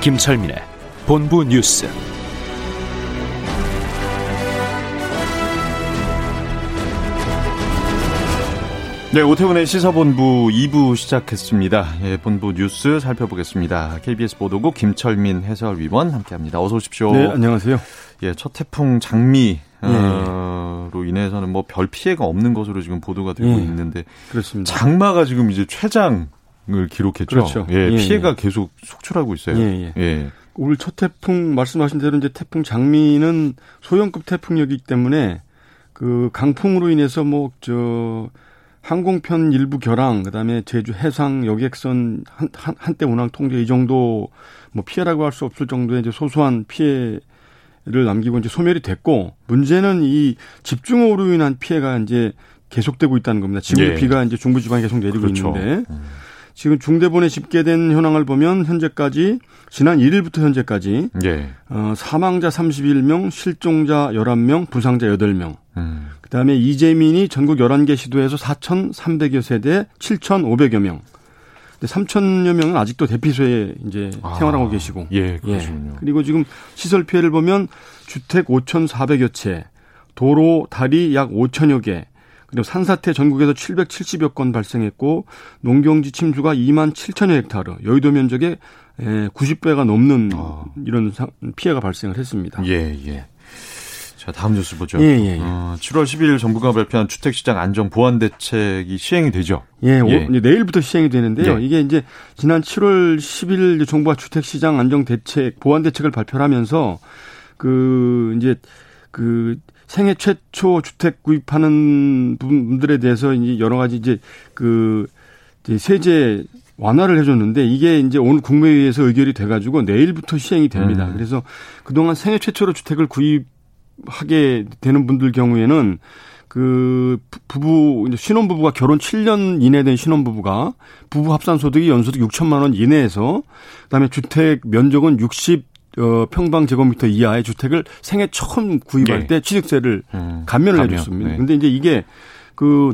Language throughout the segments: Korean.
김철민의 본부 뉴스. 네, 오태훈의 시사본부 2부 시작했습니다. 예, 본부 뉴스 살펴보겠습니다. KBS 보도국 김철민 해설위원 함께합니다. 어서 오십시오. 네, 안녕하세요. 예, 첫 태풍 장미 로 인해서는 뭐 별 피해가 없는 것으로 지금 보도가 되고 있는데, 그렇습니다. 장마가 지금 이제 최장을 기록했죠. 그렇죠. 예, 피해가 계속 속출하고 있어요. 올 첫 태풍 말씀하신 대로 이제 태풍 장미는 소형급 태풍이기 때문에 그 강풍으로 인해서 뭐 항공편 일부 결항, 그다음에 제주 해상 여객선 한때 운항 통제, 이 정도 뭐 피해라고 할 수 없을 정도의 이제 소소한 피해를 남기고 이제 소멸이 됐고, 문제는 이 집중호우로 인한 피해가 이제 계속되고 있다는 겁니다. 지금 비가 이제 중부지방에 계속 내리고 있는데, 지금 중대본에 집계된 현황을 보면 현재까지 지난 1일부터 현재까지 사망자 31명, 실종자 11명, 부상자 8명. 그다음에 이재민이 전국 11개 시도에서 4,300여 세대 7,500여 명. 근데 3,000여 명은 아직도 대피소에 이제 생활하고 계시고. 예, 그렇군요. 예. 그리고 지금 시설 피해를 보면 주택 5,400여 채, 도로, 다리 약 5,000여 개. 그리고 산사태 전국에서 770여 건 발생했고, 농경지 침수가 2만 7천여 헥타르, 여의도 면적의 90배가 넘는 이런 피해가 발생을 했습니다. 자, 다음 뉴스 보죠. 7월 12일 정부가 발표한 주택시장 안정 보완 대책이 시행이 되죠. 내일부터 시행이 되는데요. 이게 이제 지난 7월 10일 정부가 주택시장 안정 대책, 보완 대책을 발표하면서 생애 최초 주택 구입하는 분들에 대해서 이제 여러 가지 이제 세제 완화를 해줬는데, 이게 이제 오늘 국무회의에서 의결이 돼가지고 내일부터 시행이 됩니다. 그래서 그동안 생애 최초로 주택을 구입하게 되는 분들 경우에는 부부, 신혼부부가 결혼 7년 이내 된 신혼부부가 부부 합산 소득이 연소득 6천만 원 이내에서, 그다음에 주택 면적은 60평방 제곱미터 이하의 주택을 생애 처음 구입할 때 취득세를 감면을 해줬습니다. 근데 이제 이게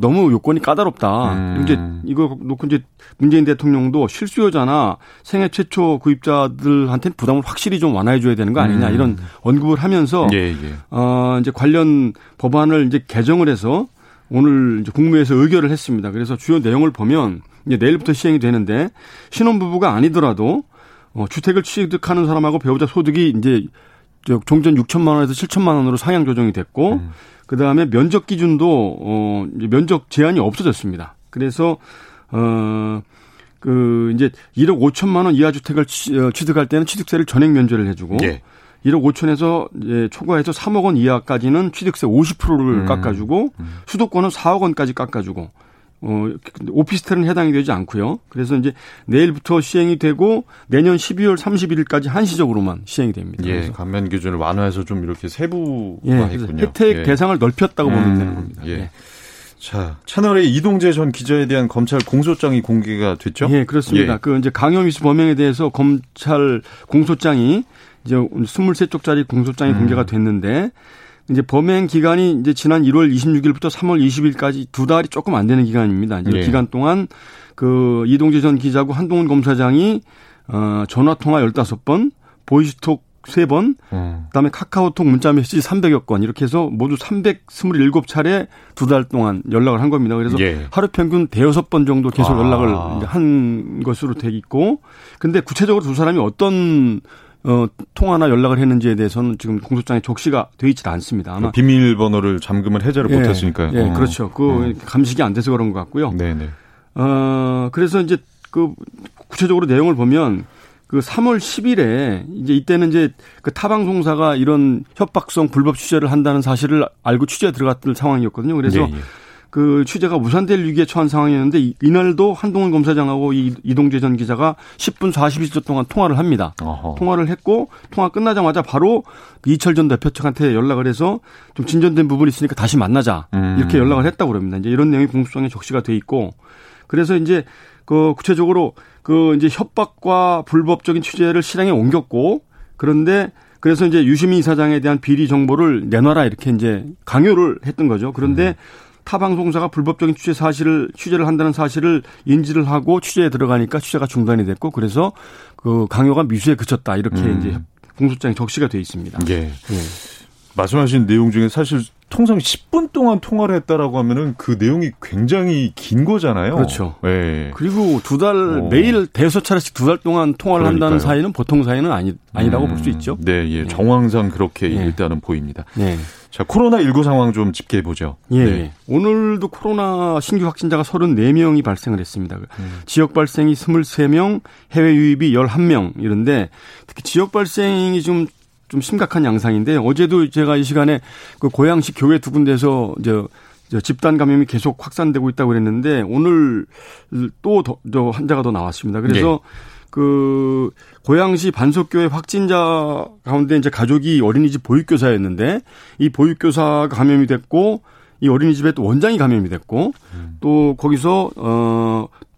너무 요건이 까다롭다. 이제 이거 놓고 이제 문재인 대통령도 실수요자나 생애 최초 구입자들한테는 부담을 확실히 좀 완화해줘야 되는 거 아니냐, 이런 언급을 하면서 이제 관련 법안을 이제 개정을 해서 오늘 이제 국무회의에서 의결을 했습니다. 그래서 주요 내용을 보면 이제 내일부터 시행이 되는데, 신혼부부가 아니더라도 주택을 취득하는 사람하고 배우자 소득이 이제 종전 6천만 원에서 7천만 원으로 상향 조정이 됐고, 그다음에 면적 기준도 이제 면적 제한이 없어졌습니다. 그래서 이제 1억 5천만 원 이하 주택을 취득할 때는 취득세를 전액 면제를 해 주고, 1억 5천에서 이제 초과해서 3억 원 이하까지는 취득세 50%를 깎아 주고, 수도권은 4억 원까지 깎아 주고, 오피스텔은 해당이 되지 않고요. 그래서 이제 내일부터 시행이 되고 내년 12월 31일까지 한시적으로만 시행이 됩니다. 그래서 감면 기준을 완화해서 좀 이렇게 세부화했군요. 혜택 대상을 넓혔다고 보면 되는 겁니다. 자, 채널A 이동재 전 기자에 대한 검찰 공소장이 공개가 됐죠? 그렇습니다. 이제 강요미수 범행에 대해서 검찰 공소장이 이제 23쪽짜리 공소장이 공개가 됐는데, 이제 범행 기간이 이제 지난 1월 26일부터 3월 20일까지 두 달이 조금 안 되는 기간입니다. 이제 기간 동안 이동재 전 기자하고 한동훈 검사장이 전화 통화 15번, 보이스톡 3번, 그다음에 카카오톡 문자 메시지 300여 건, 이렇게 해서 모두 327차례 두 달 동안 연락을 한 겁니다. 그래서 하루 평균 대여섯 번 정도 계속 연락을 한 것으로 돼 있고, 근데 구체적으로 두 사람이 어떤 통화나 연락을 했는지에 대해서는 지금 공소장에 적시가 되어 있지 않습니다. 아마 비밀번호를 잠금을 해제를 못했으니까요. 그렇죠. 감식이 안 돼서 그런 것 같고요. 그래서 이제 구체적으로 내용을 보면 3월 10일에 이제 이때는 이제 타 방송사가 이런 협박성 불법 취재를 한다는 사실을 알고 취재에 들어갔던 상황이었거든요. 그래서 그 취재가 무산될 위기에 처한 상황이었는데 이날도 한동훈 검사장하고 이동재 전 기자가 10분 42초 동안 통화를 합니다. 어허. 통화를 했고 통화 끝나자마자 바로 이철 전 대표 측한테 연락을 해서 좀 진전된 부분이 있으니까 다시 만나자. 이렇게 연락을 했다고 합니다. 이제 이런 내용이 공소장에 적시가 돼 있고 그래서 이제 그 구체적으로 그 이제 협박과 불법적인 취재를 실행에 옮겼고 그런데 그래서 이제 유시민 이사장에 대한 비리 정보를 내놔라 이렇게 이제 강요를 했던 거죠. 그런데 타 방송사가 불법적인 취재를 한다는 사실을 인지를 하고 취재에 들어가니까 취재가 중단이 됐고 그래서 그 강요가 미수에 그쳤다 이렇게 이제 공소장에 적시가 돼 있습니다. 예. 예. 말씀하신 내용 중에 사실 통상 10분 동안 통화를 했다라고 하면은 그 내용이 굉장히 긴 거잖아요. 그렇죠. 예. 그리고 두 달 매일 대여섯 차례씩 두 달 동안 통화를 그러니까요. 한다는 사이는 보통 사이는 아니라고 볼 수 있죠. 네, 예. 정황상 그렇게 일단은 보입니다. 네. 자, 코로나19 상황 좀 짚게 보죠. 예. 네. 오늘도 코로나 신규 확진자가 34명이 발생을 했습니다. 지역 발생이 23명, 해외 유입이 11명 이런데 특히 지역 발생이 좀 심각한 양상인데 어제도 제가 이 시간에 그 고양시 교회 두 군데에서 이제 집단 감염이 계속 확산되고 있다고 그랬는데 오늘 또 더 환자가 더 나왔습니다. 그래서 네. 그 고양시 반석교회 확진자 가운데 이제 가족이 어린이집 보육교사였는데 이 보육교사가 감염이 됐고 이 어린이집에 또 원장이 감염이 됐고 또 거기서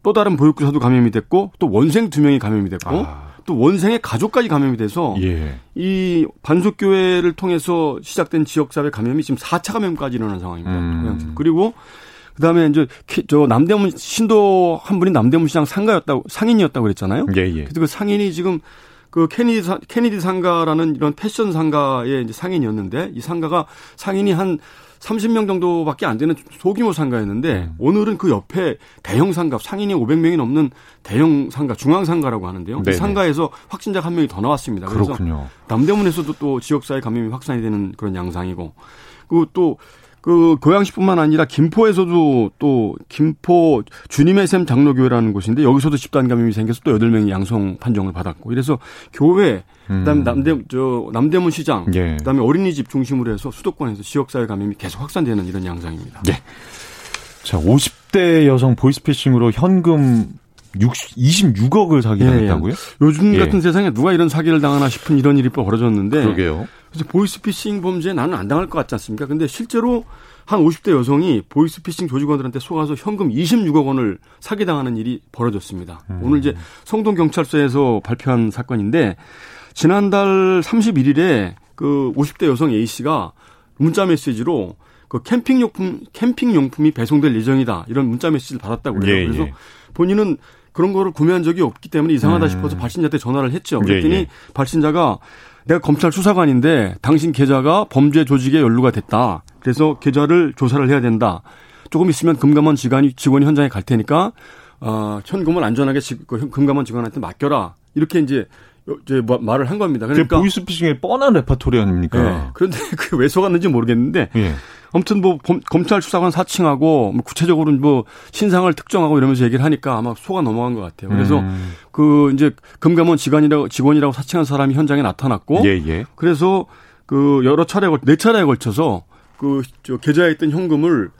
또 다른 보육교사도 감염이 됐고 또 원생 2명이 감염이 됐고 또 원생의 가족까지 감염이 돼서 예. 이 반석교회를 통해서 시작된 지역사회 감염이 지금 4차 감염까지 일어난 상황입니다. 그리고 그다음에 이제 저 남대문 신도 한 분이 남대문시장 상인이었다고 그랬잖아요. 예예. 그래서 그 상인이 지금 그 케니디 상가라는 이런 패션 상가의 이제 상인이었는데 이 상가가 상인이 한 30명 정도밖에 안 되는 소규모 상가였는데 오늘은 그 옆에 대형 상가, 상인이 500명이 넘는 대형 상가, 중앙 상가라고 하는데요. 네네. 이 상가에서 확진자가 한 명이 더 나왔습니다. 그래서 그렇군요. 남대문에서도 또 지역사회 감염이 확산이 되는 그런 양상이고 그리고 또 그 고양시뿐만 아니라 김포에서도 또 김포 주님의 샘 장로교회라는 곳인데 여기서도 집단 감염이 생겨서 또 8명이 양성 판정을 받았고 이래서 교회 그다음에 남대문 시장 예. 그다음에 어린이집 중심으로 해서 수도권에서 지역사회 감염이 계속 확산되는 이런 양상입니다. 예. 자, 50대 여성 보이스피싱으로 현금 26억을 사기당했다고요? 예. 요즘 같은 세상에 누가 이런 사기를 당하나 싶은 이런 일이 벌어졌는데 그러게요. 그래서 보이스피싱 범죄에 나는 안 당할 것 같지 않습니까? 근데 실제로 한 50대 여성이 보이스피싱 조직원들한테 속아서 현금 26억 원을 사기당하는 일이 벌어졌습니다. 오늘 이제 성동경찰서에서 발표한 사건인데 지난달 31일에 그 50대 여성 A씨가 문자 메시지로 그 캠핑용품이 배송될 예정이다. 이런 문자 메시지를 받았다고 그래요. 예, 그래서 예. 본인은 그런 거를 구매한 적이 없기 때문에 이상하다 싶어서 발신자한테 전화를 했죠. 그랬더니 예, 예. 발신자가 내가 검찰 수사관인데 당신 계좌가 범죄 조직에 연루가 됐다. 그래서 계좌를 조사를 해야 된다. 조금 있으면 금감원 직원이 현장에 갈 테니까 현금을 안전하게 금감원 직원한테 맡겨라. 이렇게 이제 말을 한 겁니다. 그러니까 보이스피싱의 뻔한 레파토리 아닙니까? 네. 그런데 그게 왜 속았는지 모르겠는데 예. 아무튼 뭐 검찰 수사관 사칭하고 뭐 구체적으로 뭐 신상을 특정하고 이러면서 얘기를 하니까 아마 속아 넘어간 것 같아요. 그래서 그 이제 금감원 직원이라고 사칭한 사람이 현장에 나타났고 예예. 그래서 그 여러 차례 4차례에 걸쳐서 그 계좌에 있던 현금을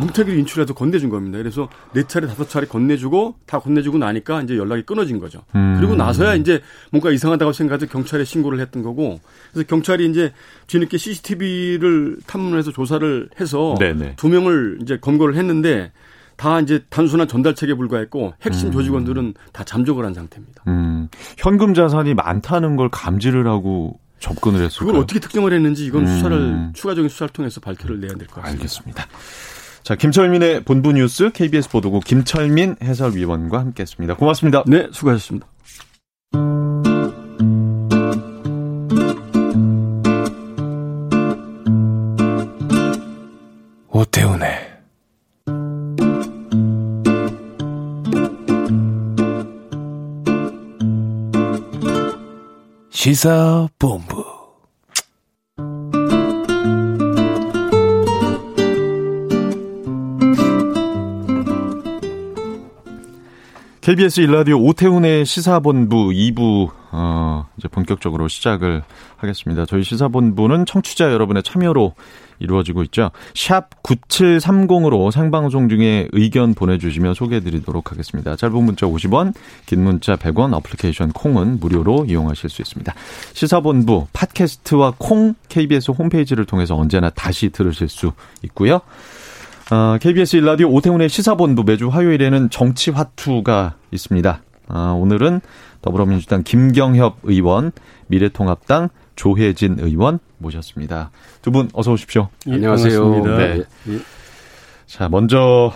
뭉태기로 인출해서 건네준 겁니다. 그래서 4차례 5차례 건네주고 다 건네주고 나니까 이제 연락이 끊어진 거죠. 그리고 나서야 이제 뭔가 이상하다고 생각해서 경찰에 신고를 했던 거고. 그래서 경찰이 이제 뒤늦게 CCTV를 탐문해서 조사를 해서 네네. 2명을 이제 검거를 했는데 다 이제 단순한 전달책에 불과했고 핵심 조직원들은 다 잠적을 한 상태입니다. 현금 자산이 많다는 걸 감지를 하고. 접근을 했을까요? 그걸 어떻게 특정을 했는지 이건 추가적인 수사를 통해서 발표를 내야 될 것 같습니다. 알겠습니다. 자, 김철민의 본부 뉴스 KBS 보도국 김철민 해설위원과 함께했습니다. 고맙습니다. 네, 수고하셨습니다. 오태훈의 시사본부. KBS 1라디오 오태훈의 시사본부 2부 이제 본격적으로 시작을 하겠습니다. 저희 시사본부는 청취자 여러분의 참여로 이루어지고 있죠. 샵 9730으로 생방송 중에 의견 보내주시면 소개해드리도록 하겠습니다. 짧은 문자 50원, 긴 문자 100원, 어플리케이션 콩은 무료로 이용하실 수 있습니다. 시사본부 팟캐스트와 콩 KBS 홈페이지를 통해서 언제나 다시 들으실 수 있고요. KBS 1라디오 오태훈의 시사본부, 매주 화요일에는 정치화투가 있습니다. 오늘은 더불어민주당 김경협 의원, 미래통합당 조해진 의원 모셨습니다. 두 분 어서 오십시오. 안녕하세요. 네. 자, 먼저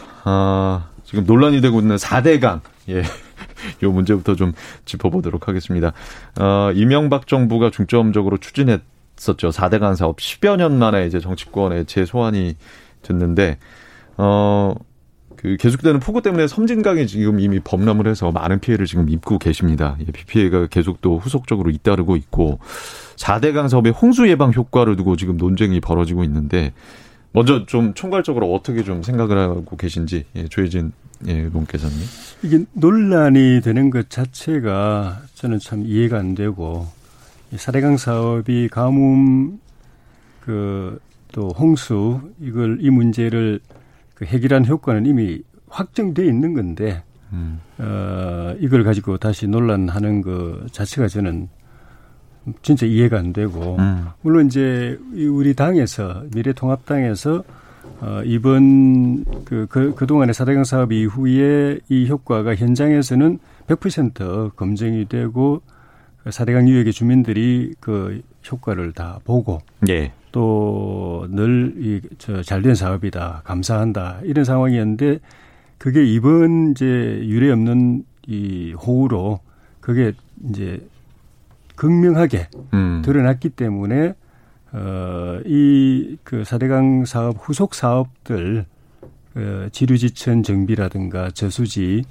지금 논란이 되고 있는 4대강, 이 문제부터 좀 짚어보도록 하겠습니다. 이명박 정부가 중점적으로 추진했었죠. 4대강 사업 10여 년 만에 이제 정치권에 재소환이 됐는데 계속되는 폭우 때문에 섬진강이 지금 이미 범람을 해서 많은 피해를 지금 입고 계십니다. 비 피해가 계속 또 후속적으로 잇따르고 있고, 4대강 사업의 홍수 예방 효과를 두고 지금 논쟁이 벌어지고 있는데, 먼저 좀 총괄적으로 어떻게 좀 생각을 하고 계신지, 조해진 의원께서는. 이게 논란이 되는 것 자체가 저는 참 이해가 안 되고, 4대강 사업이 가뭄, 또 홍수, 이 문제를 해결한 효과는 이미 확정되어 있는 건데, 이걸 가지고 다시 논란하는 그 자체가 저는 진짜 이해가 안 되고, 물론 이제 우리 당에서, 미래통합당에서, 이번 그동안의 4대강 사업 이후에 이 효과가 현장에서는 100% 검증이 되고, 4대강 유역의 주민들이 그 효과를 다 보고, 예. 또 늘 잘된 사업이다, 감사한다, 이런 상황이었는데, 그게 이번 이제 유례 없는 이 호우로 그게 이제 극명하게 드러났기 때문에 이 그 4대강 사업 후속 사업들, 지류지천 정비라든가 저수지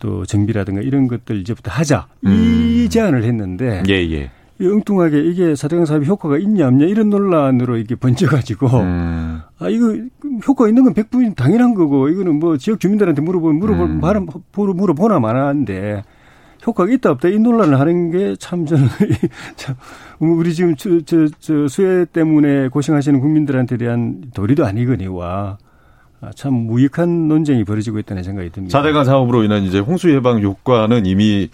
또 정비라든가 이런 것들 이제부터 하자, 이 제안을 했는데. 예예. 엉뚱하게 이게 4대강 사업이 효과가 있냐 없냐 이런 논란으로 이게 번져가지고, 이거 효과 있는 건 100% 당연한 거고, 이거는 뭐 지역 주민들한테 물어보나 마나인데, 효과가 있다 없다 이 논란을 하는 게 참 저는 참 우리 지금 저 수해 때문에 고생하시는 국민들한테 대한 도리도 아니거니와 참 무익한 논쟁이 벌어지고 있다는 생각이 듭니다. 4대강 사업으로 인한 이제 홍수 예방 효과는 이미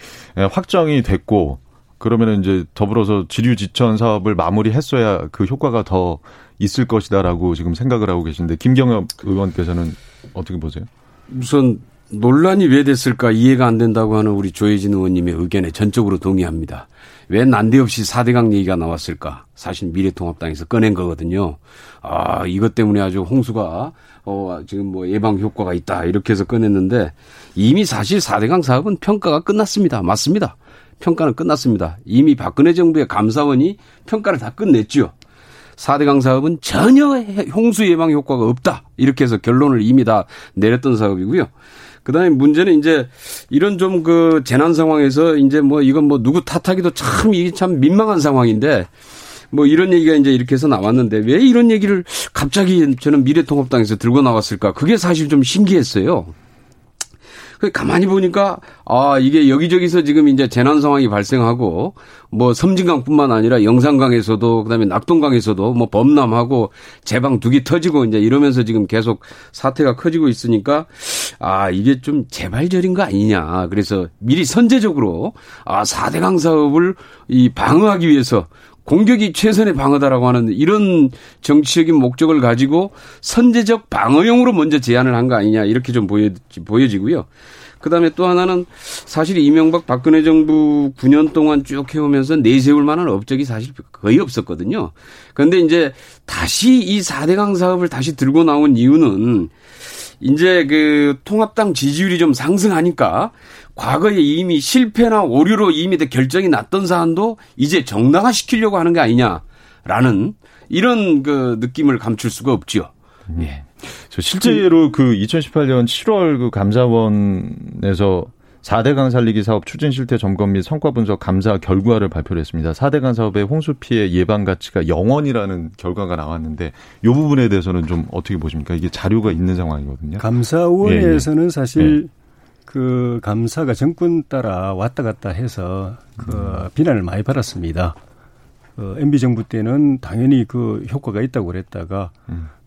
확정이 됐고, 그러면 이제 더불어서 지류지천 사업을 마무리했어야 그 효과가 더 있을 것이다라고 지금 생각을 하고 계신데, 김경협 의원께서는 어떻게 보세요? 우선 논란이 왜 됐을까 이해가 안 된다고 하는 우리 조해진 의원님의 의견에 전적으로 동의합니다. 왜 난데없이 4대강 얘기가 나왔을까? 사실 미래통합당에서 꺼낸 거거든요. 이것 때문에 아주 홍수가 지금 뭐 예방 효과가 있다 이렇게 해서 꺼냈는데, 이미 사실 4대강 사업은 평가가 끝났습니다. 맞습니다. 평가는 끝났습니다. 이미 박근혜 정부의 감사원이 평가를 다 끝냈죠. 4대강 사업은 전혀 홍수 예방 효과가 없다, 이렇게 해서 결론을 이미 다 내렸던 사업이고요. 그다음에 문제는 이제 이런 좀 그 재난 상황에서 이제 뭐 이건 뭐 누구 탓하기도 참 이게 참 민망한 상황인데, 뭐 이런 얘기가 이제 이렇게 해서 나왔는데, 왜 이런 얘기를 갑자기 저는 미래통합당에서 들고 나왔을까? 그게 사실 좀 신기했어요. 가만히 보니까, 이게 여기저기서 지금 이제 재난 상황이 발생하고, 뭐 섬진강뿐만 아니라 영산강에서도, 그다음에 낙동강에서도 뭐 범람하고 제방 두기 터지고 이제 이러면서 지금 계속 사태가 커지고 있으니까, 이게 좀 재발절인 거 아니냐. 그래서 미리 선제적으로 4대강 사업을 이 방어하기 위해서, 공격이 최선의 방어다라고 하는 이런 정치적인 목적을 가지고 선제적 방어용으로 먼저 제안을 한 거 아니냐, 이렇게 좀 보여지고요. 그다음에 또 하나는 사실 이명박 박근혜 정부 9년 동안 쭉 해오면서 내세울 만한 업적이 사실 거의 없었거든요. 그런데 이제 다시 이 4대강 사업을 다시 들고 나온 이유는, 이제 그 통합당 지지율이 좀 상승하니까 과거에 이미 실패나 오류로 이미 결정이 났던 사안도 이제 정당화시키려고 하는 게 아니냐라는 이런 그 느낌을 감출 수가 없죠. 예. 저 실제로 그 2018년 7월 그 감사원에서 4대강 살리기 사업 추진 실태 점검 및 성과 분석 감사 결과를 발표를 했습니다. 4대강 사업의 홍수 피해 예방 가치가 0원이라는 결과가 나왔는데, 이 부분에 대해서는 좀 어떻게 보십니까? 이게 자료가 있는 상황이거든요. 감사원에서는 사실 그 감사가 정권 따라 왔다 갔다 해서 그 비난을 많이 받았습니다. MB 정부 때는 당연히 그 효과가 있다고 그랬다가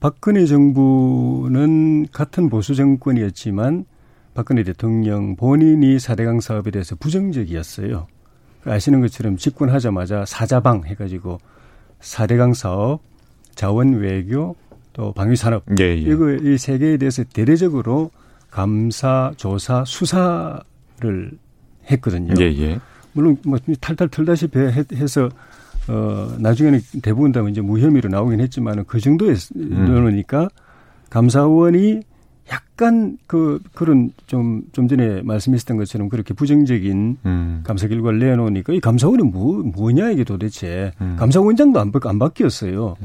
박근혜 정부는 같은 보수 정권이었지만 박근혜 대통령 본인이 4대강 사업에 대해서 부정적이었어요. 아시는 것처럼 집권하자마자 사자방 해가지고 4대강 사업, 자원 외교, 또 방위산업 이거 이 세 개에 대해서 대대적으로 감사, 조사, 수사를 했거든요. 물론 뭐 탈탈 털다시피 해서 나중에는 대부분 다 이제 무혐의로 나오긴 했지만 그 정도였으니까 감사원이 약간 그런 좀 전에 말씀하셨던 것처럼 그렇게 부정적인 감사 결과를 내놓으니까 이 감사원이 뭐냐 이게 도대체 감사원장도 안 바뀌었어요.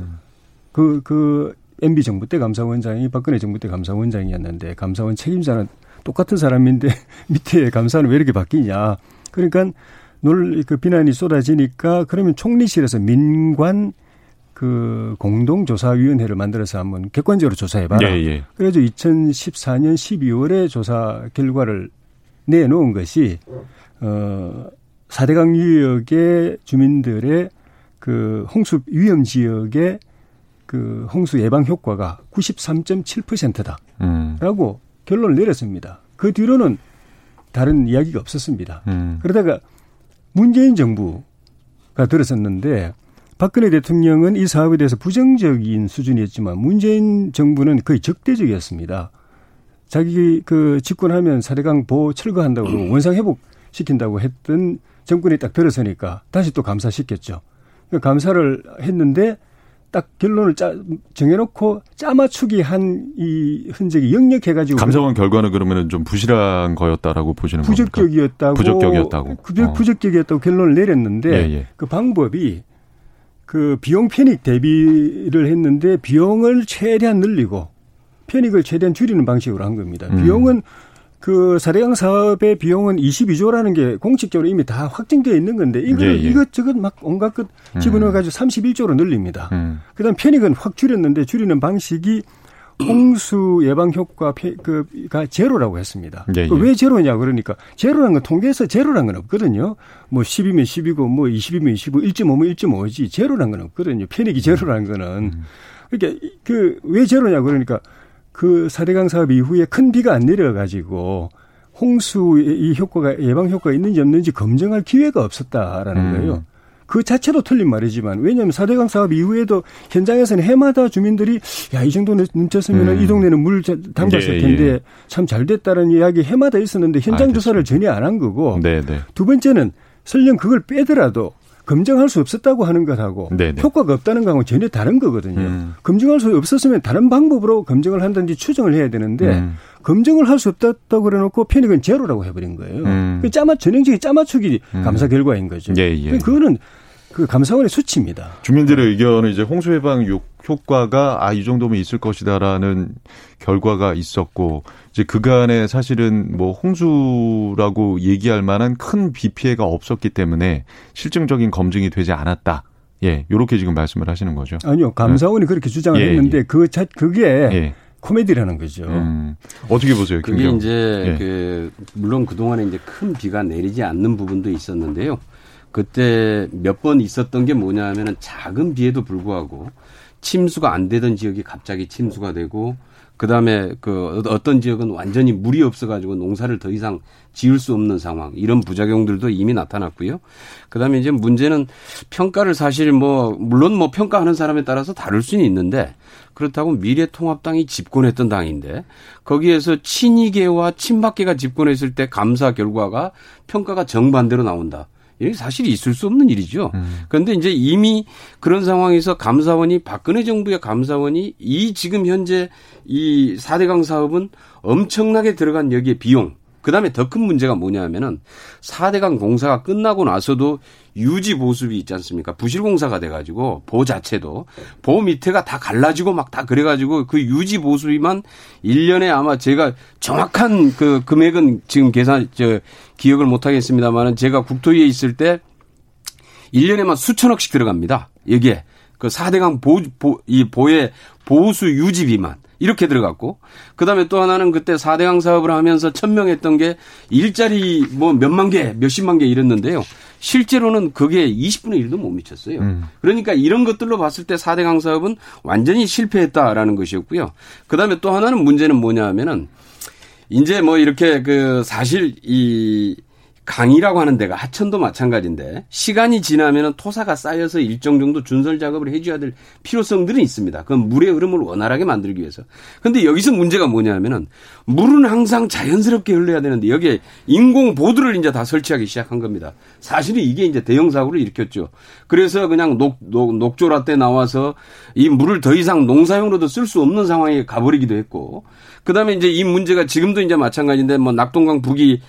MB 정부 때 감사원장이 박근혜 정부 때 감사원장이었는데 감사원 책임자는 똑같은 사람인데 밑에 감사는 왜 이렇게 바뀌냐. 그러니까 그 비난이 쏟아지니까 그러면 총리실에서 민관 그 공동조사위원회를 만들어서 한번 객관적으로 조사해봐라. 그래서 2014년 12월에 조사 결과를 내놓은 것이 4대강 유역의 주민들의 그 홍수 위험 지역의 그 홍수 예방 효과가 93.7%다 라고 결론을 내렸습니다. 그 뒤로는 다른 이야기가 없었습니다. 그러다가 문재인 정부가 들어섰는데 박근혜 대통령은 이 사업에 대해서 부정적인 수준이었지만 문재인 정부는 거의 적대적이었습니다. 자기 그 집권하면 4대강 보호 철거한다고 원상회복시킨다고 했던 정권이 딱 들어서니까 다시 또 감사시켰죠. 감사를 했는데 딱 결론을 정해놓고 짜맞추기 한 이 흔적이 역력해가지고. 감사원 결과는 그러면 좀 부실한 거였다라고 보시는 겁니까? 부적격이었다고 결론을 내렸는데 그 방법이 그 비용 편익 대비를 했는데 비용을 최대한 늘리고 편익을 최대한 줄이는 방식으로 한 겁니다. 비용은 그 4대강 사업의 비용은 22조라는 게 공식적으로 이미 다 확정되어 있는 건데 이것저것 막 온갖 것 집어넣어가지고 31조로 늘립니다. 그다음 편익은 확 줄였는데 줄이는 방식이 홍수 예방 효과가 제로라고 했습니다. 왜 제로냐 그러니까 제로라는 건 통계에서 제로라는 건 없거든요. 뭐 10이면 10이고 뭐 20이면 20이고 1.5면 1.5지 제로라는 건 없거든요. 편익이 제로라는 거는. 그러니까 그 왜 제로냐 그러니까 그 4대강 사업 이후에 큰 비가 안 내려가지고 홍수의 효과가 예방 효과가 있는지 없는지 검증할 기회가 없었다라는 거예요. 그 자체도 틀린 말이지만 왜냐하면 4대강 사업 이후에도 현장에서는 해마다 주민들이 야, 이 정도 넘쳤으면 이 동네는 물 담갔을 텐데 참 잘 됐다는 이야기 해마다 있었는데 현장 조사를 전혀 안 한 거고 두 번째는 설령 그걸 빼더라도 검증할 수 없었다고 하는 것하고 효과가 없다는 것하고는 전혀 다른 거거든요. 검증할 수 없었으면 다른 방법으로 검증을 한다든지 추정을 해야 되는데 검증을 할 수 없다고 그래놓고 편익은 제로라고 해버린 거예요. 전형적인 짜맞추기 감사 결과인 거죠. 그거는 그 감사원의 수치입니다. 주민들의 의견은 이제 홍수 예방 효과가 이 정도면 있을 것이다라는 결과가 있었고 이제 그간에 사실은 뭐 홍수라고 얘기할 만한 큰 비 피해가 없었기 때문에 실증적인 검증이 되지 않았다. 요렇게 지금 말씀을 하시는 거죠. 아니요, 감사원이 그렇게 주장을 했는데 그게 코미디라는 거죠. 어떻게 보세요, 김경협? 그게 이제 그 물론 그 동안에 이제 큰 비가 내리지 않는 부분도 있었는데요. 그때 몇 번 있었던 게 뭐냐면은 작은 비에도 불구하고 침수가 안 되던 지역이 갑자기 침수가 되고 그다음에 그 어떤 지역은 완전히 물이 없어가지고 농사를 더 이상 지을 수 없는 상황 이런 부작용들도 이미 나타났고요. 그다음에 이제 문제는 평가를 사실 물론 평가하는 사람에 따라서 다를 수는 있는데 그렇다고 미래통합당이 집권했던 당인데 거기에서 친이계와 친박계가 집권했을 때 감사 결과가 평가가 정반대로 나온다. 이게 사실 있을 수 없는 일이죠. 그런데 이제 이미 그런 상황에서 감사원이 박근혜 정부의 감사원이 이 지금 현재 이 4대강 사업은 엄청나게 들어간 여기에 비용. 그다음에 더 큰 문제가 뭐냐 하면은 4대강 공사가 끝나고 나서도 유지 보수비 있지 않습니까? 부실 공사가 돼가지고 보 자체도 보 밑에가 다 갈라지고 막 다 그래가지고 그 유지 보수비만 1년에 아마 제가 정확한 그 금액은 지금 기억을 못하겠습니다만은 제가 국토위에 있을 때 1년에만 수천억씩 들어갑니다. 여기에 그 4대강 보의 보수 유지비만. 이렇게 들어갔고, 그다음에 또 하나는 그때 4대강 사업을 하면서 천명했던 게 일자리 뭐 몇만 개, 몇십만 개 이랬는데요. 실제로는 그게 20분의 1도 못 미쳤어요. 그러니까 이런 것들로 봤을 때 4대강 사업은 완전히 실패했다라는 것이었고요. 그다음에 또 하나는 문제는 뭐냐 하면은 이제 뭐 이렇게 그 사실 이 강이라고 하는 데가 하천도 마찬가지인데 시간이 지나면 토사가 쌓여서 일정 정도 준설 작업을 해줘야 될 필요성들은 있습니다. 그건 물의 흐름을 원활하게 만들기 위해서. 그런데 여기서 문제가 뭐냐 하면은 물은 항상 자연스럽게 흘러야 되는데 여기에 인공 보드를 이제 다 설치하기 시작한 겁니다. 사실은 이게 이제 대형 사고를 일으켰죠. 그래서 그냥 녹조라 때 나와서 이 물을 더 이상 농사용으로도 쓸 수 없는 상황에 가버리기도 했고, 그다음에 이제 이 문제가 지금도 이제 마찬가지인데 뭐 낙동강 두기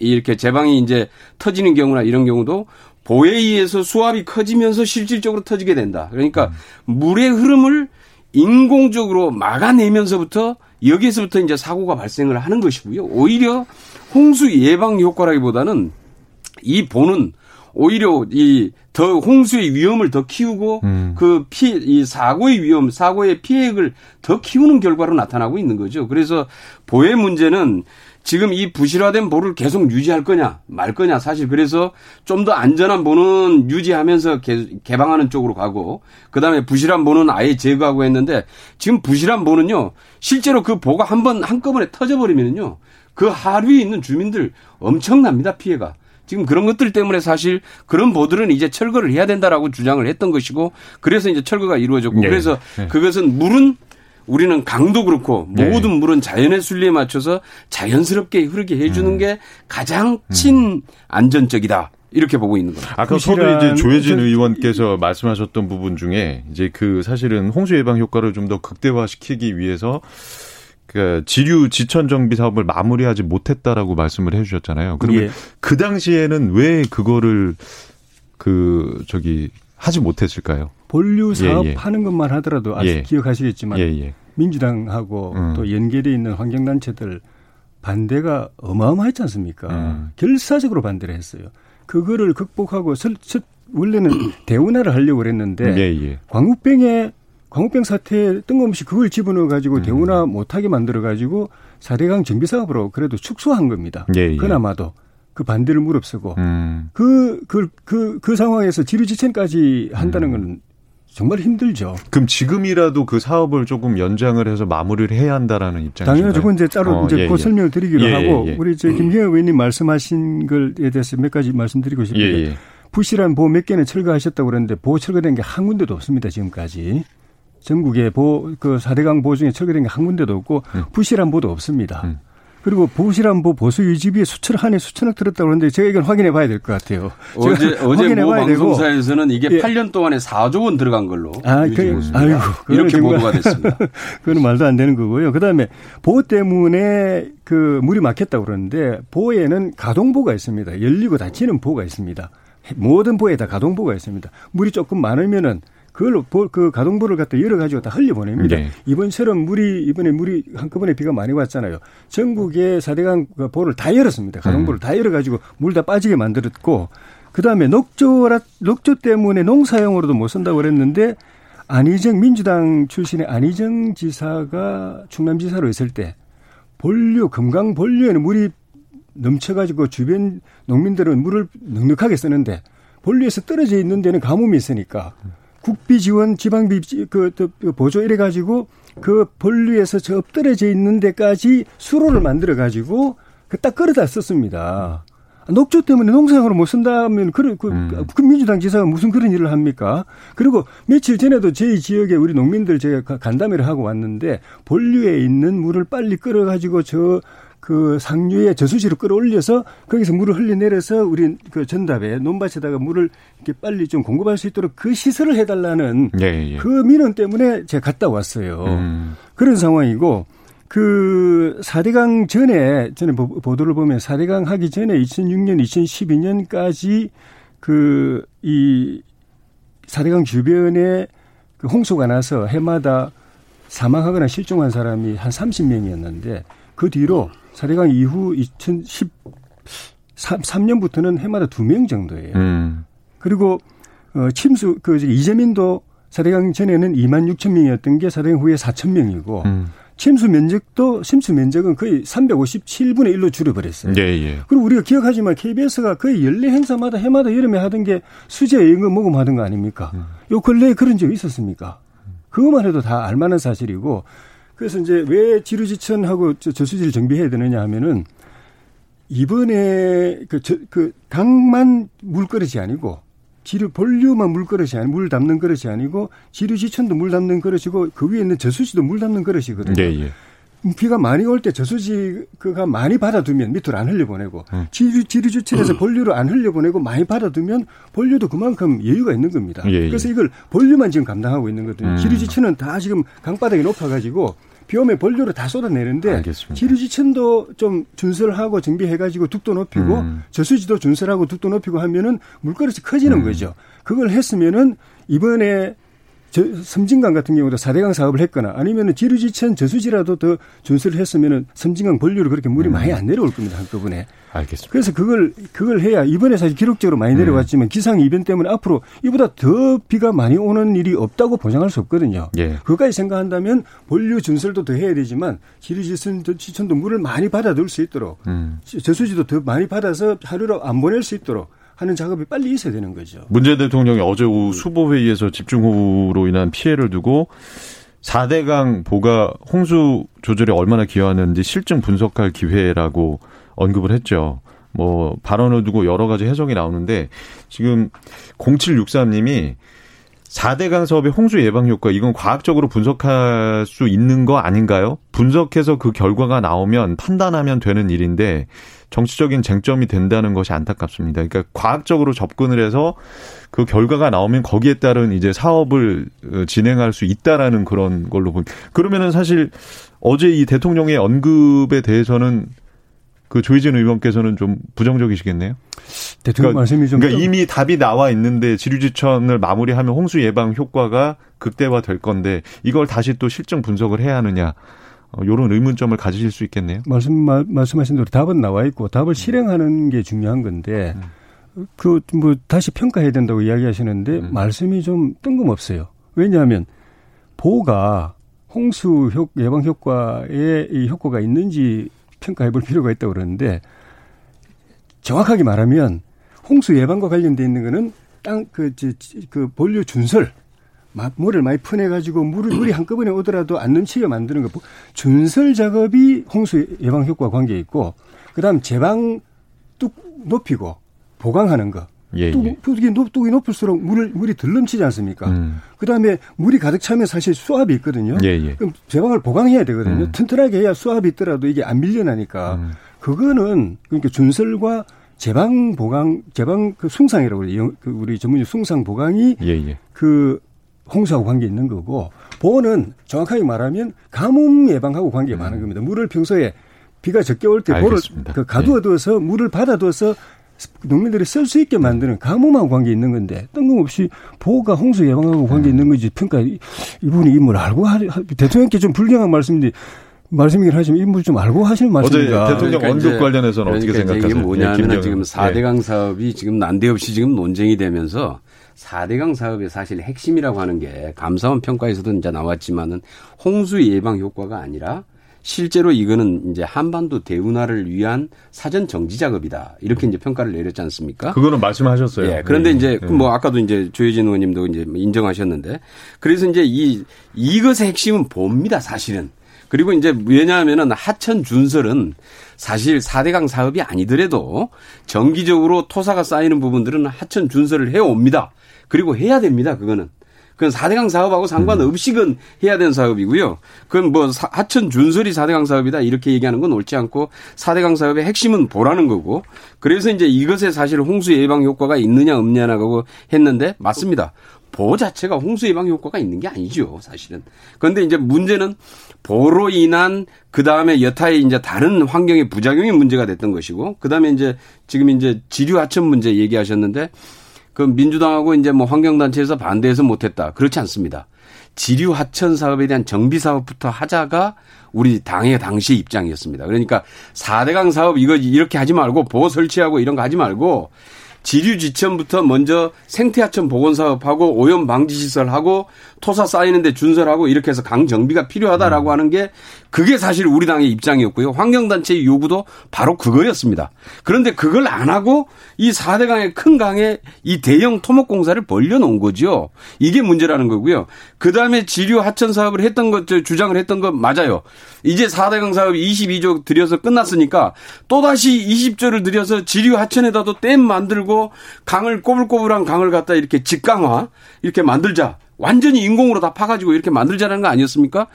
이렇게 제방이 이제 터지는 경우나 이런 경우도 보에 의해서 수압이 커지면서 실질적으로 터지게 된다. 그러니까 물의 흐름을 인공적으로 막아내면서부터 여기에서부터 이제 사고가 발생을 하는 것이고요. 오히려 홍수 예방 효과라기보다는 이 보는 오히려 이 더 홍수의 위험을 더 키우고 이 사고의 위험, 사고의 피해액을 더 키우는 결과로 나타나고 있는 거죠. 그래서 보의 문제는 지금 이 부실화된 보를 계속 유지할 거냐 말 거냐, 사실 그래서 좀 더 안전한 보는 유지하면서 개방하는 쪽으로 가고, 그다음에 부실한 보는 아예 제거하고 했는데 지금 부실한 보는요, 실제로 그 보가 한번 한꺼번에 터져버리면요 그 하류에 있는 주민들 엄청납니다, 피해가. 지금 그런 것들 때문에 사실 그런 보들은 이제 철거를 해야 된다라고 주장을 했던 것이고, 그래서 이제 철거가 이루어졌고, 네. 그래서 그것은 물은 우리는 강도 그렇고 모든 네. 물은 자연의 순리에 맞춰서 자연스럽게 흐르게 해주는 게 가장 친안전적이다, 이렇게 보고 있는 겁니다. 아까 서두에 이제 조해진 의원께서 말씀하셨던 부분 중에 이제 그 사실은 홍수 예방 효과를 좀 더 극대화시키기 위해서 그 지류 지천 정비 사업을 마무리하지 못했다라고 말씀을 해주셨잖아요. 그러면 예. 그 당시에는 왜 그거를 하지 못했을까요? 본류 사업 하는 것만 하더라도 아직 기억하시겠지만 민주당하고 또 연계되어 있는 환경단체들 반대가 어마어마했지 않습니까? 결사적으로 반대를 했어요. 그거를 극복하고 원래는 대운하를 하려고 그랬는데 광우병 사태에 뜬금없이 그걸 집어넣어가지고 대운하 못하게 만들어가지고 4대강 정비사업으로 그래도 축소한 겁니다. 그나마도. 그 반대를 무릅쓰고 그 상황에서 지류지천까지 한다는 건 정말 힘들죠. 그럼 지금이라도 그 사업을 조금 연장을 해서 마무리를 해야 한다라는 입장이신가요? 당연히 저건 이제 따로 곧 설명을 드리기로 하고 우리 이제 김경협 의원님 말씀하신 것에 대해서 몇 가지 말씀드리고 싶은데 부실한 보 몇 개는 철거하셨다고 그랬는데 보 철거된 게 한 군데도 없습니다, 지금까지. 전국에 그 4대강 보 중에 철거된 게 한 군데도 없고 부실한 보도 없습니다. 그리고 부실한 보 보수 유지비에 한해 수천억 들었다고 그러는데 제가 이건 확인해 봐야 될 것 같아요. 어제 모 방송사에서는 이게 8년 동안에 4조 원 들어간 걸로. 이렇게 보도가 됐습니다. 그건 말도 안 되는 거고요. 그다음에 보 때문에 그 물이 막혔다고 그러는데 보에는 가동보가 있습니다. 열리고 닫히는 보가 있습니다. 모든 보에 다 가동보가 있습니다. 물이 조금 많으면은 그걸로 그 가동보를 갖다 열어가지고 다 흘려보냅니다. 네. 이번에 물이 한꺼번에 비가 많이 왔잖아요. 전국에 4대강 보를 다 열었습니다. 가동보를 다 열어가지고 물 다 빠지게 만들었고, 그 다음에 녹조 때문에 농사용으로도 못 쓴다고 그랬는데 민주당 출신의 안희정 지사가 충남지사로 있을 때 금강 본류에는 물이 넘쳐가지고 주변 농민들은 물을 넉넉하게 쓰는데 본류에서 떨어져 있는 데는 가뭄이 있으니까 국비 지원, 지방비 보조 이래가지고 그 본류에서 저 엎드려져 있는 데까지 수로를 만들어가지고 딱 끌어다 썼습니다. 녹조 때문에 농사용으로 못 쓴다면 그 민주당 지사가 무슨 그런 일을 합니까? 그리고 며칠 전에도 저희 지역에 우리 농민들 제가 간담회를 하고 왔는데 본류에 있는 물을 빨리 끌어가지고 그 상류에 저수지로 끌어올려서 거기서 물을 흘려내려서 우리 그 전답에 논밭에다가 물을 이렇게 빨리 좀 공급할 수 있도록 그 시설을 해달라는 그 민원 때문에 제가 갔다 왔어요. 그런 상황이고, 그 4대강 전에 보도를 보면 4대강 하기 전에 2006년, 2012년까지 4대강 주변에 그 홍수가 나서 해마다 사망하거나 실종한 사람이 한 30명이었는데 그 뒤로 4대강 이후 2013년부터는 해마다 2명 정도예요. 그리고 이재민도 4대강 전에는 2만 6천 명이었던 게 4대강 후에 4천 명이고 침수 면적은 거의 357분의 1로 줄여버렸어요. 예, 예. 그리고 우리가 기억하지만 KBS가 거의 연례 행사마다 해마다 여름에 하던 게 수제 여행금 모금 하던 거 아닙니까? 요 근래에 그런 적이 있었습니까? 그것만 해도 다 알만한 사실이고, 그래서 이제 왜 지루지천하고 저수지를 정비해야 되느냐 하면은 이번에 그 강만 물그릇이 아니고 지류 본류만 물그릇이 아니고 물 담는 그릇이 아니고 지류지천도 물 담는 그릇이고 그 위에 있는 저수지도 물 담는 그릇이거든요. 네, 예. 비가 많이 올 때 저수지가 많이 받아두면 밑으로 안 흘려보내고 지류지천에서 본류로 안 흘려보내고 많이 받아두면 본류도 그만큼 여유가 있는 겁니다. 예, 예. 그래서 이걸 본류만 지금 감당하고 있는 거거든요. 지류지천은 다 지금 강바닥이 높아가지고 비 오면 본류로 다 쏟아내는데 알겠습니다. 지류지천도 좀 준설하고 정비해가지고 둑도 높이고 저수지도 준설하고 둑도 높이고 하면은 물그릇이 커지는 거죠. 그걸 했으면은 이번에 섬진강 같은 경우도 4대강 사업을 했거나 아니면은 지류지천 저수지라도 더 준설을 했으면은 섬진강 본류로 그렇게 물이 많이 안 내려올 겁니다. 한꺼번에. 알겠습니다. 그래서 그걸 해야 이번에 사실 기록적으로 많이 내려왔지만 기상 이변 때문에 앞으로 이보다 더 비가 많이 오는 일이 없다고 보장할 수 없거든요. 예. 그것까지 생각한다면 본류 준설도 더 해야 되지만 지류지천도 물을 많이 받아둘 수 있도록 저수지도 더 많이 받아서 하루로 안 보낼 수 있도록 하는 작업이 빨리 있어야 되는 거죠. 문재인 대통령이 어제 오후 수보회의에서 집중호우로 인한 피해를 두고 4대강 보가 홍수 조절에 얼마나 기여하는지 실증 분석할 기회라고 언급을 했죠. 뭐 발언을 두고 여러 가지 해석이 나오는데 지금 0763님이 4대강 사업의 홍수 예방 효과 이건 과학적으로 분석할 수 있는 거 아닌가요? 분석해서 그 결과가 나오면 판단하면 되는 일인데 정치적인 쟁점이 된다는 것이 안타깝습니다. 그러니까 과학적으로 접근을 해서 그 결과가 나오면 거기에 따른 이제 사업을 진행할 수 있다라는 그런 걸로 본. 그러면은 사실 어제 이 대통령의 언급에 대해서는 그 조해진 의원께서는 좀 부정적이시겠네요. 대통령 말씀이 좀 그러니까 이미 답이 나와 있는데 지류지천을 마무리하면 홍수 예방 효과가 극대화될 건데 이걸 다시 또 실증 분석을 해야 하느냐. 이런 의문점을 가지실 수 있겠네요. 말씀하신 대로 답은 나와 있고 답을 실행하는 게 중요한 건데 그 뭐 다시 평가해야 된다고 이야기하시는데 말씀이 좀 뜬금없어요. 왜냐하면 보가 홍수 예방 효과에 이 효과가 있는지 평가해 볼 필요가 있다고 그러는데 정확하게 말하면 홍수 예방과 관련돼 있는 거는 땅 그 본류 준설 물을 많이 퍼내가지고 물이 한꺼번에 오더라도 안 넘치게 만드는 거. 준설 작업이 홍수 예방 효과와 관계 있고, 그 다음 제방 뚝 높이고 보강하는 거. 예, 예. 뚝이 높을수록 물이 덜 넘치지 않습니까? 그 다음에 물이 가득 차면 사실 수압이 있거든요. 예, 예. 그럼 제방을 보강해야 되거든요. 튼튼하게 해야 수압이 있더라도 이게 안 밀려나니까. 그거는 그러니까 준설과 제방 그 숭상이라고 그래요. 우리 전문용 숭상 보강이 예, 예. 그 홍수하고 관계 있는 거고, 보는 정확하게 말하면 가뭄 예방하고 관계가 많은 겁니다. 물을 평소에 비가 적게 올 때 보를 가두어둬서 물을 받아둬서 농민들이 쓸 수 있게 만드는 가뭄하고 관계 있는 건데 뜬금없이 보가 홍수 예방하고 관계 있는 건지 평가 이분이 인물 알고 대통령께 좀 불경한 말씀이긴 하지만 인물 좀 알고 하시는 말씀입니다. 어제 대통령 그러니까 언급 관련해서는 어떻게 생각하세요? 이게 뭐냐면 지금 4대강 사업이 지금 난데없이 지금 논쟁이 되면서 4대강 사업의 사실 핵심이라고 하는 게 감사원 평가에서도 이제 나왔지만은 홍수 예방 효과가 아니라 실제로 이거는 이제 한반도 대운하를 위한 사전 정지 작업이다. 이렇게 이제 평가를 내렸지 않습니까? 그거는 말씀하셨어요. 예. 그런데 네. 이제 뭐 아까도 이제 조해진 의원님도 이제 인정하셨는데 그래서 이제 이것의 핵심은 봅니다. 사실은. 그리고 이제 왜냐하면은 하천 준설은 사실 4대강 사업이 아니더라도 정기적으로 토사가 쌓이는 부분들은 하천 준설을 해옵니다. 그리고 해야 됩니다. 그건 4대강 사업하고 상관없이 그건 해야 되는 사업이고요. 그건 뭐 하천 준설이 4대강 사업이다 이렇게 얘기하는 건 옳지 않고 4대강 사업의 핵심은 보라는 거고 그래서 이제 이것에 사실 홍수 예방 효과가 있느냐 없느냐라고 했는데 맞습니다. 보 자체가 홍수 예방 효과가 있는 게 아니죠, 사실은. 그런데 이제 문제는 보로 인한 그 다음에 여타의 이제 다른 환경의 부작용이 문제가 됐던 것이고, 그 다음에 이제 지금 이제 지류 하천 문제 얘기하셨는데, 그 민주당하고 이제 뭐 환경단체에서 반대해서 못했다. 그렇지 않습니다. 지류 하천 사업에 대한 정비 사업부터 하자가 우리 당의 당시 입장이었습니다. 그러니까 4대강 사업 이거 이렇게 하지 말고 보 설치하고 이런 거 하지 말고 지류지천부터 먼저 생태하천 복원사업하고 오염방지시설하고 토사 쌓이는데 준설하고 이렇게 해서 강정비가 필요하다라고 하는 게 그게 사실 우리 당의 입장이었고요. 환경단체의 요구도 바로 그거였습니다. 그런데 그걸 안 하고 이 4대강의 큰 강에 이 대형 토목공사를 벌려놓은 거죠. 이게 문제라는 거고요. 그다음에 지류하천 사업을 했던 것, 주장을 했던 것 맞아요. 이제 4대강 사업 22조 들여서 끝났으니까 또다시 20조를 들여서 지류하천에다 도 댐 만들고 강을 꼬불꼬불한 강을 갖다 이렇게 직강화 이렇게 만들자. 완전히 인공으로 다 파가지고 이렇게 만들자는 거 아니었습니까?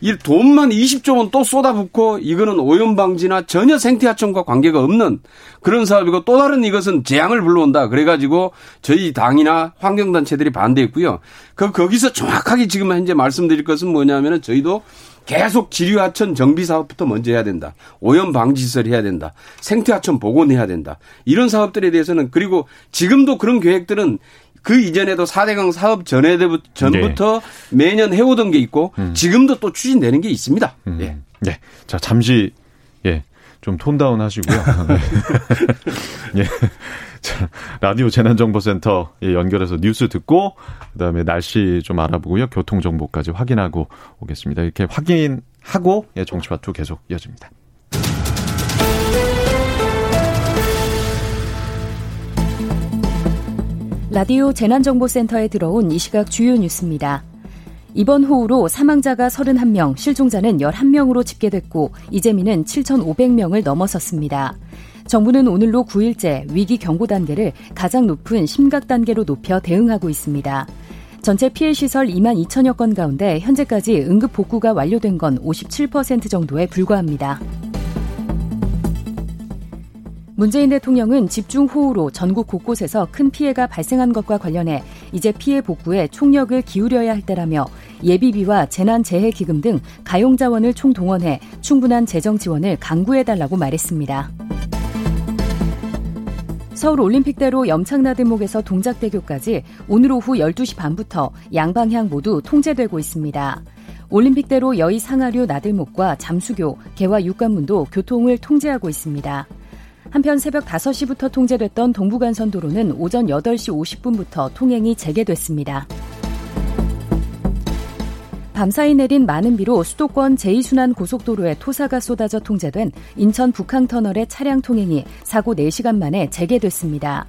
이 돈만 20조 원 또 쏟아붓고 이거는 오염방지나 전혀 생태하천과 관계가 없는 그런 사업이고 또 다른 이것은 재앙을 불러온다. 그래가지고 저희 당이나 환경단체들이 반대했고요. 거기서 정확하게 지금 현재 말씀드릴 것은 뭐냐면은 저희도 계속 지류하천 정비사업부터 먼저 해야 된다. 오염방지시설 해야 된다. 생태하천 복원해야 된다. 이런 사업들에 대해서는 그리고 지금도 그런 계획들은 그 이전에도 4대강 사업 전부터 네. 매년 해오던 게 있고 지금도 또 추진되는 게 있습니다. 예. 네. 자, 잠시 예. 좀 톤다운 하시고요. 예. 자, 라디오 재난정보센터 연결해서 뉴스 듣고 그다음에 날씨 좀 알아보고요. 교통 정보까지 확인하고 오겠습니다. 이렇게 확인하고 예, 정치화투 계속 이어집니다. 라디오 재난정보센터에 들어온 이 시각 주요 뉴스입니다. 이번 호우로 사망자가 31명, 실종자는 11명으로 집계됐고 이재민은 7,500명을 넘어섰습니다. 정부는 오늘로 9일째 위기 경보 단계를 가장 높은 심각 단계로 높여 대응하고 있습니다. 전체 피해 시설 2만 2천여 건 가운데 현재까지 응급 복구가 완료된 건 57% 정도에 불과합니다. 문재인 대통령은 집중호우로 전국 곳곳에서 큰 피해가 발생한 것과 관련해 이제 피해 복구에 총력을 기울여야 할 때라며 예비비와 재난재해기금 등 가용자원을 총동원해 충분한 재정 지원을 강구해달라고 말했습니다. 서울올림픽대로 염창나들목에서 동작대교까지 오늘 오후 12시 반부터 양방향 모두 통제되고 있습니다. 올림픽대로 여의 상하류 나들목과 잠수교, 개화 육관문도 교통을 통제하고 있습니다. 한편 새벽 5시부터 통제됐던 동부간선도로는 오전 8시 50분부터 통행이 재개됐습니다. 밤사이 내린 많은 비로 수도권 제2순환 고속도로에 토사가 쏟아져 통제된 인천 북항터널의 차량 통행이 사고 4시간 만에 재개됐습니다.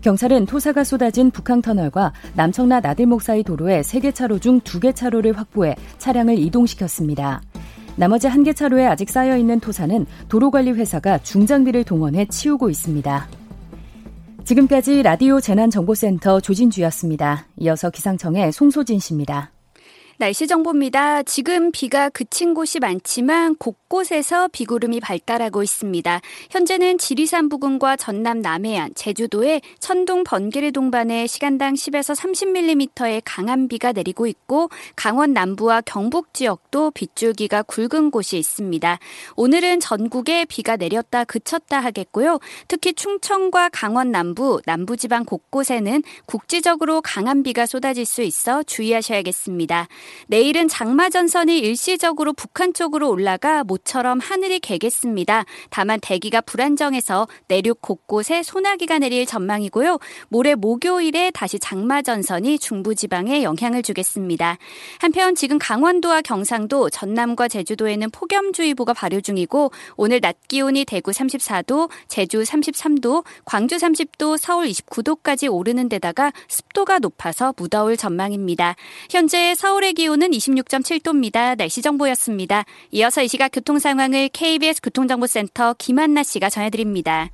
경찰은 토사가 쏟아진 북항터널과 남청라 나들목 사이 도로에 3개 차로 중 2개 차로를 확보해 차량을 이동시켰습니다. 나머지 1개 차로에 아직 쌓여있는 토사는 도로관리회사가 중장비를 동원해 치우고 있습니다. 지금까지 라디오 재난정보센터 조진주였습니다. 이어서 기상청의 송소진 씨입니다. 날씨 정보입니다. 지금 비가 그친 곳이 많지만 곳곳에서 비구름이 발달하고 있습니다. 현재는 지리산 부근과 전남 남해안, 제주도에 천둥, 번개를 동반해 시간당 10에서 30mm의 강한 비가 내리고 있고 강원 남부와 경북 지역도 빗줄기가 굵은 곳이 있습니다. 오늘은 전국에 비가 내렸다 그쳤다 하겠고요. 특히 충청과 강원 남부, 남부지방 곳곳에는 국지적으로 강한 비가 쏟아질 수 있어 주의하셔야겠습니다. 내일은 장마전선이 일시적으로 북한 쪽으로 올라가 모처럼 하늘이 개겠습니다. 다만 대기가 불안정해서 내륙 곳곳에 소나기가 내릴 전망이고요. 모레 목요일에 다시 장마전선이 중부지방에 영향을 주겠습니다. 한편 지금 강원도와 경상도, 전남과 제주도에는 폭염주의보가 발효 중이고 오늘 낮 기온이 대구 34도, 제주 33도, 광주 30도, 서울 29도까지 오르는 데다가 습도가 높아서 무더울 전망입니다. 현재 서울의 기온은 26.7도입니다. 날씨 정보였습니다. 이어서 이 시각 교통 상황을 KBS 교통정보센터 김한나 씨가 전해드립니다.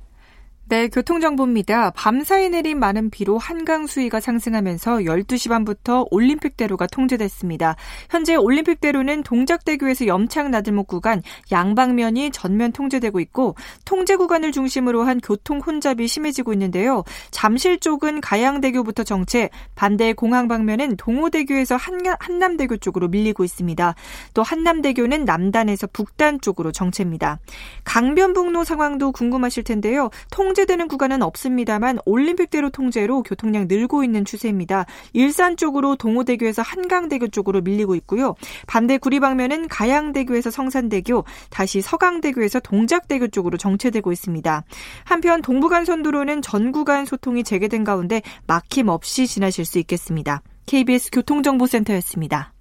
네, 교통정보입니다. 밤사이 내린 많은 비로 한강 수위가 상승하면서 12시 반부터 올림픽대로가 통제됐습니다. 현재 올림픽대로는 동작대교에서 염창나들목 구간 양방면이 전면 통제되고 있고 통제 구간을 중심으로 한 교통 혼잡이 심해지고 있는데요. 잠실 쪽은 가양대교부터 정체, 반대 공항 방면은 동호대교에서 한남대교 쪽으로 밀리고 있습니다. 또 한남대교는 남단에서 북단 쪽으로 정체입니다. 강변북로 상황도 궁금하실 텐데요. 통제 통제되는 구간은 없습니다만 올림픽대로 통제로 교통량 늘고 있는 추세입니다. 일산 쪽으로 동호대교에서 한강대교 쪽으로 밀리고 있고요. 반대 구리방면은 가양대교에서 성산대교, 다시 서강대교에서 동작대교 쪽으로 정체되고 있습니다. 한편 동부간선도로는 전 구간 소통이 재개된 가운데 막힘 없이 지나실 수 있겠습니다. KBS 교통정보센터였습니다.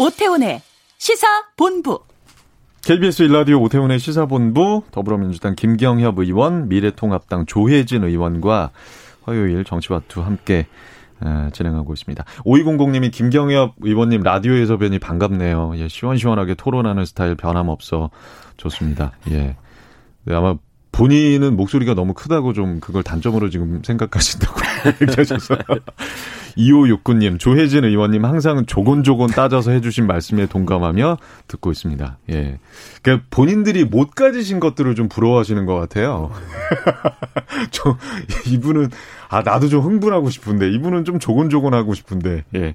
오태훈의 시사본부. KBS 1라디오 오태훈의 시사본부, 더불어민주당 김경협 의원, 미래통합당 조해진 의원과 화요일 정치와투 함께 진행하고 있습니다. 5200님이 김경협 의원님 라디오에서 뵈니 반갑네요. 예, 시원시원하게 토론하는 스타일 변함없어 좋습니다. 예. 네, 아마 본인은 목소리가 너무 크다고 좀 그걸 단점으로 지금 생각하신다고 얘기하셔서 2569님, 조해진 의원님 항상 조곤조곤 따져서 해주신 말씀에 동감하며 듣고 있습니다. 예, 그러니까 본인들이 못 가지신 것들을 좀 부러워하시는 것 같아요. 이분은 나도 좀 흥분하고 싶은데, 이분은 좀 조곤조곤 하고 싶은데. 예,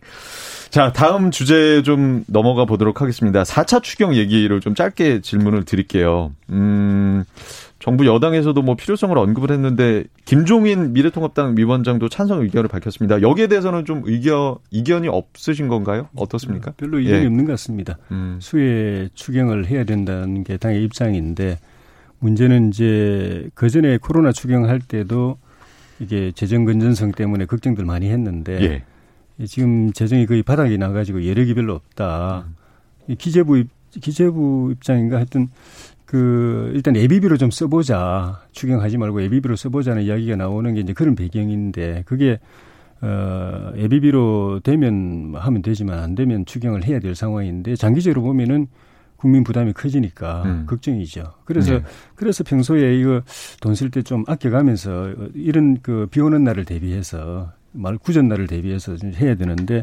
자, 다음 주제 좀 넘어가 보도록 하겠습니다. 4차 추경 얘기를 좀 짧게 질문을 드릴게요. 정부 여당에서도 뭐 필요성을 언급을 했는데 김종인 미래통합당 위원장도 찬성 의견을 밝혔습니다. 여기에 대해서는 좀 이견이 없으신 건가요? 어떻습니까? 별로 이견이 없는 것 같습니다. 수혜 추경을 해야 된다는 게 당의 입장인데, 문제는 이제 그전에 코로나 추경할 때도 이게 재정 건전성 때문에 걱정들 많이 했는데, 예, 지금 재정이 거의 바닥이 나가지고 여력이 별로 없다. 기재부 입장인가 하여튼 일단 예비비로 좀 써보자. 추경하지 말고 예비비로 써보자는 이야기가 나오는 게 이제 그런 배경인데, 그게, 예비비로 되면 하면 되지만 안 되면 추경을 해야 될 상황인데, 장기적으로 보면은 국민 부담이 커지니까 걱정이죠. 그래서 평소에 이거 돈 쓸 때 좀 아껴가면서 이런 비 오는 날을 대비해서, 구전 날을 대비해서 좀 해야 되는데,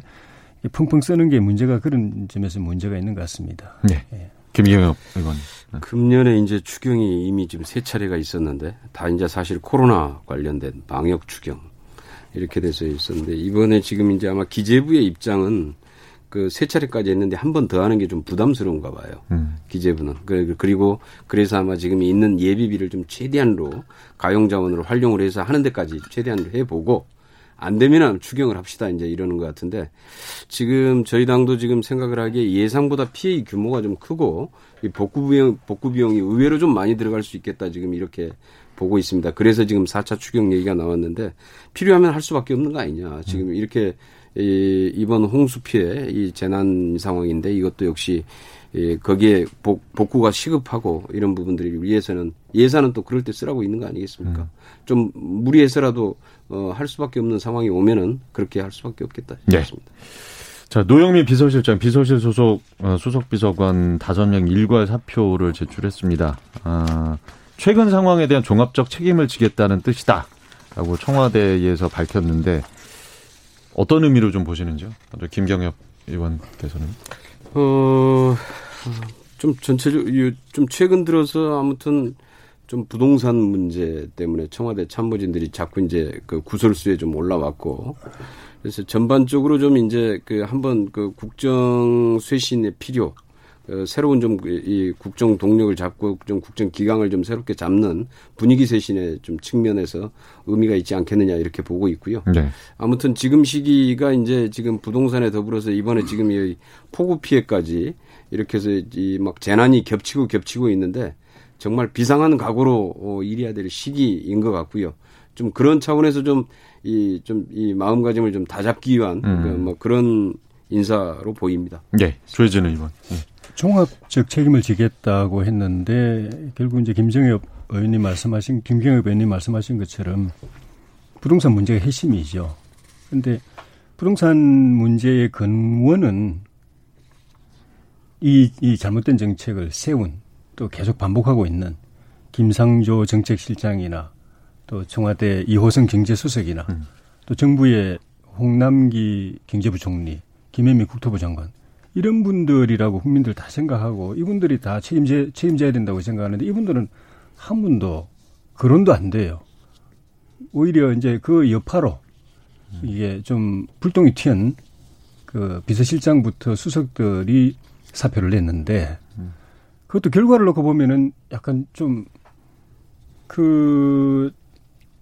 펑펑 쓰는 게 문제가, 그런 점에서 문제가 있는 것 같습니다. 네. 예. 김경협 의원님. 금년에 이제 추경이 이미 지금 3차례가 있었는데, 다 이제 사실 코로나 관련된 방역 추경, 이렇게 돼서 있었는데, 이번에 지금 이제 아마 기재부의 입장은 3차례까지 했는데 한 번 더 하는 게 좀 부담스러운가 봐요. 기재부는. 그리고 그래서 아마 지금 있는 예비비를 좀 최대한으로 가용자원으로 활용을 해서 하는 데까지 최대한으로 해보고, 안 되면 추경을 합시다, 이제 이러는 것 같은데, 지금 저희 당도 지금 생각을 하기에 예상보다 피해 규모가 좀 크고, 이 복구 비용이 의외로 좀 많이 들어갈 수 있겠다, 지금 이렇게 보고 있습니다. 그래서 지금 4차 추경 얘기가 나왔는데, 필요하면 할 수밖에 없는 거 아니냐. 지금 이렇게 이번 홍수 피해 이 재난 상황인데, 이것도 역시 거기에 복구가 시급하고 이런 부분들을 위해서는 예산은 또 그럴 때 쓰라고 있는 거 아니겠습니까? 좀 무리해서라도 할 수밖에 없는 상황이 오면은 그렇게 할 수밖에 없겠다 싶습니다. 네. 자, 노영민 비서실장, 비서실 소속 수석비서관 5명 일괄 사표를 제출했습니다. 최근 상황에 대한 종합적 책임을 지겠다는 뜻이다라고 청와대에서 밝혔는데, 어떤 의미로 좀 보시는지요? 먼저 김경협 의원께서는. 좀 전체적으로, 좀 최근 들어서 아무튼 좀 부동산 문제 때문에 청와대 참모진들이 자꾸 이제 구설수에 좀 올라왔고, 그래서 전반적으로 좀 이제 한번 국정 쇄신의 필요, 새로운 좀 이 국정 동력을 잡고 좀 국정 기강을 좀 새롭게 잡는 분위기 쇄신의 좀 측면에서 의미가 있지 않겠느냐, 이렇게 보고 있고요. 네. 아무튼 지금 시기가 이제 지금 부동산에 더불어서 이번에 지금 이 폭우 피해까지 이렇게 해서 이 막 재난이 겹치고 있는데, 정말 비상한 각오로 일해야 될 시기인 것 같고요. 좀 그런 차원에서 이 마음가짐을 좀 다잡기 위한 그런 인사로 보입니다. 네, 조해진 의원. 종합적 책임을 지겠다고 했는데, 결국 이제 김경협 의원님 말씀하신 것처럼 부동산 문제가 핵심이죠. 그런데 부동산 문제의 근원은 이 잘못된 정책을 세운, 또 계속 반복하고 있는 김상조 정책실장이나 또 청와대 이호성 경제수석이나 또 정부의 홍남기 경제부 총리, 김혜미 국토부 장관, 이런 분들이라고 국민들 다 생각하고, 이분들이 다 책임져야 된다고 생각하는데, 이분들은 한 분도 거론도 안 돼요. 오히려 이제 그 여파로 이게 좀 불똥이 튄 비서실장부터 수석들이 사표를 냈는데 그것도 결과를 놓고 보면은 약간 좀 그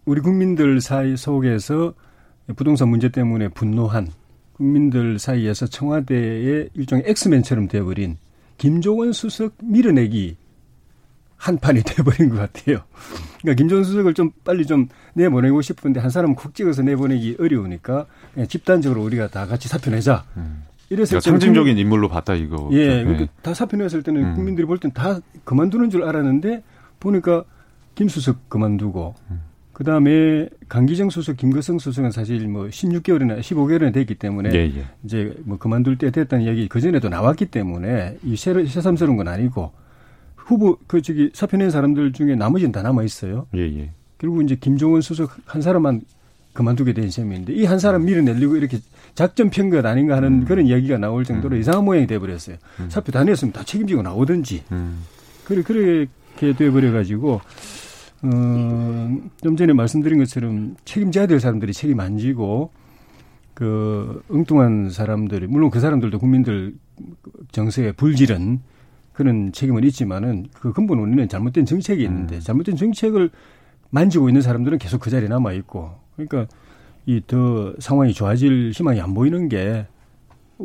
우리 국민들 사이 속에서 부동산 문제 때문에 분노한 국민들 사이에서 청와대의 일종의 엑스맨처럼 되어버린 김종원 수석 밀어내기 한판이 되어버린 것 같아요. 그러니까 김종원 수석을 좀 빨리 좀 내보내고 싶은데 한 사람은 쿡 찍어서 내보내기 어려우니까 그냥 집단적으로 우리가 다 같이 사표 내자. 이랬을 그러니까 상징적인 인물로 봤다 이거. 예, 그러니까 다 사표 냈을 때는 국민들이 볼 때는 다 그만두는 줄 알았는데 보니까 김 수석 그만두고 그다음에 강기정 수석, 김거성 수석은 사실 뭐 16개월이나 15개월이나 됐기 때문에 예. 이제 뭐 그만둘 때 됐다는 이야기 그전에도 나왔기 때문에 이 새삼스러운 건 아니고 후보 그 저기 사표 낸 사람들 중에 나머지는 다 남아 있어요. 예. 결국 이제 김종원 수석 한 사람만 그만두게 된 셈인데 이 한 사람 밀어내려고 이렇게 작전 편것 아닌가 하는 그런 이야기가 나올 정도로 이상한 모양이 돼 버렸어요. 사표 다 냈으면 다 책임지고 나오든지. 그렇게 돼 버려 가지고 좀 전에 말씀드린 것처럼 책임져야 될 사람들이 책임 안 지고 그 엉뚱한 사람들이 물론 그 사람들도 국민들 정서에 불지른 그런 책임은 있지만은 그 근본 원인은 잘못된 정책이 있는데 잘못된 정책을 만지고 있는 사람들은 계속 그 자리에 남아 있고 그러니까 이 더 상황이 좋아질 희망이 안 보이는 게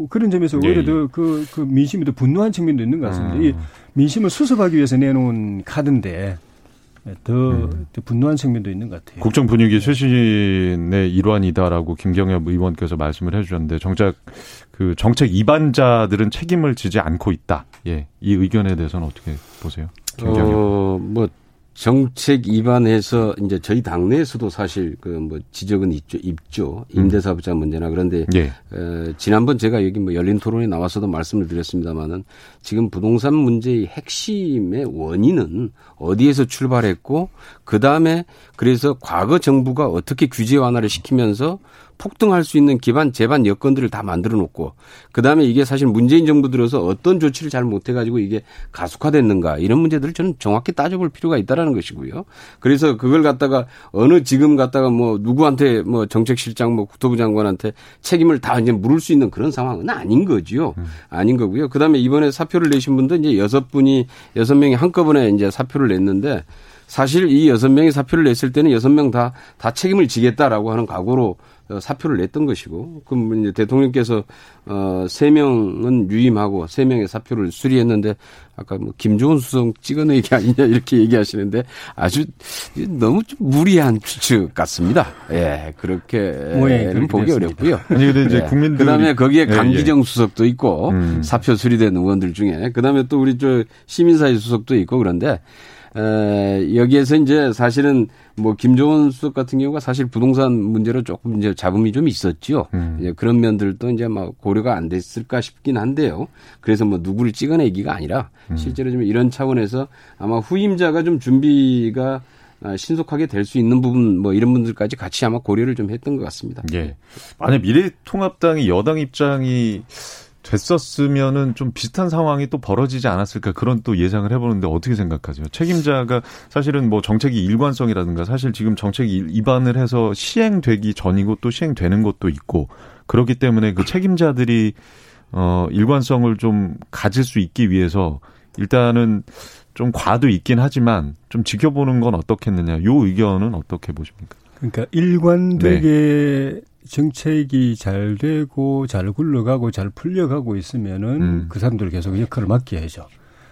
그런 점에서 오히려 더 그 민심이 더 분노한 측면도 있는 것 같습니다. 이 민심을 수습하기 위해서 내놓은 카드인데. 더 분노한 측면도 있는 것 같아요. 국정 분위기 최신의 일환이다라고 김경협 의원께서 말씀을 해주셨는데 정작 그 정책 이반자들은 책임을 지지 않고 있다. 예, 이 의견에 대해서는 어떻게 보세요, 김경협? 뭐 정책 이반해서 이제 저희 당내에서도 사실 그 뭐 지적은 있죠. 임대사업자 문제나 그런데 지난번 제가 여기 뭐 열린 토론에 나와서도 말씀을 드렸습니다만은 지금 부동산 문제의 핵심의 원인은 어디에서 출발했고 그 다음에 그래서 과거 정부가 어떻게 규제 완화를 시키면서 폭등할 수 있는 기반 제반 여건들을 다 만들어 놓고 그다음에 이게 사실 문재인 정부 들어서 어떤 조치를 잘 못해가지고 이게 가속화됐는가 이런 문제들을 저는 정확히 따져볼 필요가 있다라는 것이고요. 그래서 그걸 갖다가 어느 지금 갖다가 뭐 누구한테 뭐 정책실장 뭐 국토부 장관한테 책임을 다 이제 물을 수 있는 그런 상황은 아닌 거지요. 아닌 거고요. 그다음에 이번에 사표를 내신 분도 이제 6명이 한꺼번에 이제 사표를 냈는데 사실 이 6명이 사표를 냈을 때는 6명 다 책임을 지겠다라고 하는 각오로 사표를 냈던 것이고 그럼 이제 대통령께서 3명은 유임하고 3명의 사표를 수리했는데 아까 뭐 김종원 수석 찍어내기 얘기 아니냐 이렇게 얘기하시는데 아주 너무 좀 무리한 추측 같습니다. 예, 그렇게는 보기 어렵고요. 아니 근데 이제 국민들 그다음에 거기에 강기정 수석도 있고 사표 수리된 의원들 중에 그다음에 또 우리 저 시민사회 수석도 있고 그런데 여기에서 이제 사실은 뭐 김종원 수석 같은 경우가 사실 부동산 문제로 조금 이제 잡음이 좀 있었죠. 이제 그런 면들도 이제 막 고려가 안 됐을까 싶긴 한데요. 그래서 뭐 누구를 찍어내기가 아니라 실제로 좀 이런 차원에서 아마 후임자가 좀 준비가 신속하게 될 수 있는 부분 뭐 이런 분들까지 같이 아마 고려를 좀 했던 것 같습니다. 예. 만약 미래통합당이 여당 입장이 됐었으면은 좀 비슷한 상황이 또 벌어지지 않았을까 그런 또 예상을 해보는데 어떻게 생각하세요? 책임자가 사실은 뭐 정책이 일관성이라든가 사실 지금 정책이 이반을 해서 시행되기 전이고 또 시행되는 것도 있고 그렇기 때문에 그 책임자들이 일관성을 좀 가질 수 있기 위해서 일단은 좀 과도 있긴 하지만 좀 지켜보는 건 어떻겠느냐. 요 의견은 어떻게 보십니까? 그러니까 일관되게 정책이 잘 되고 잘 굴러가고 잘 풀려가고 있으면은 그 사람들 계속 역할을 맡겨야죠.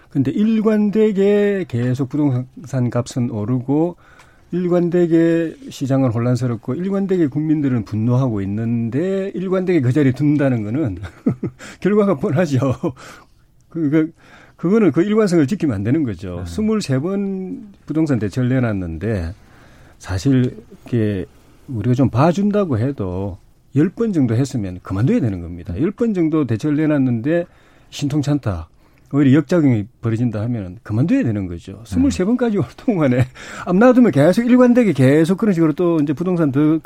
그런데 일관되게 계속 부동산 값은 오르고 일관되게 시장은 혼란스럽고 일관되게 국민들은 분노하고 있는데 일관되게 그 자리에 둔다는 거는 결과가 뻔하죠. 그러니까 그거는 그 일관성을 지키면 안 되는 거죠. 23번 부동산 대책을 내놨는데 사실 이렇게 우리가 좀 봐준다고 해도 10번 정도 했으면 그만둬야 되는 겁니다. 10번 정도 대책을 내놨는데 신통찮다. 오히려 역작용이 벌어진다 하면 그만둬야 되는 거죠. 23번까지 올 동안에 앞 놔두면 계속 일관되게 계속 그런 식으로 또 이제 부동산 더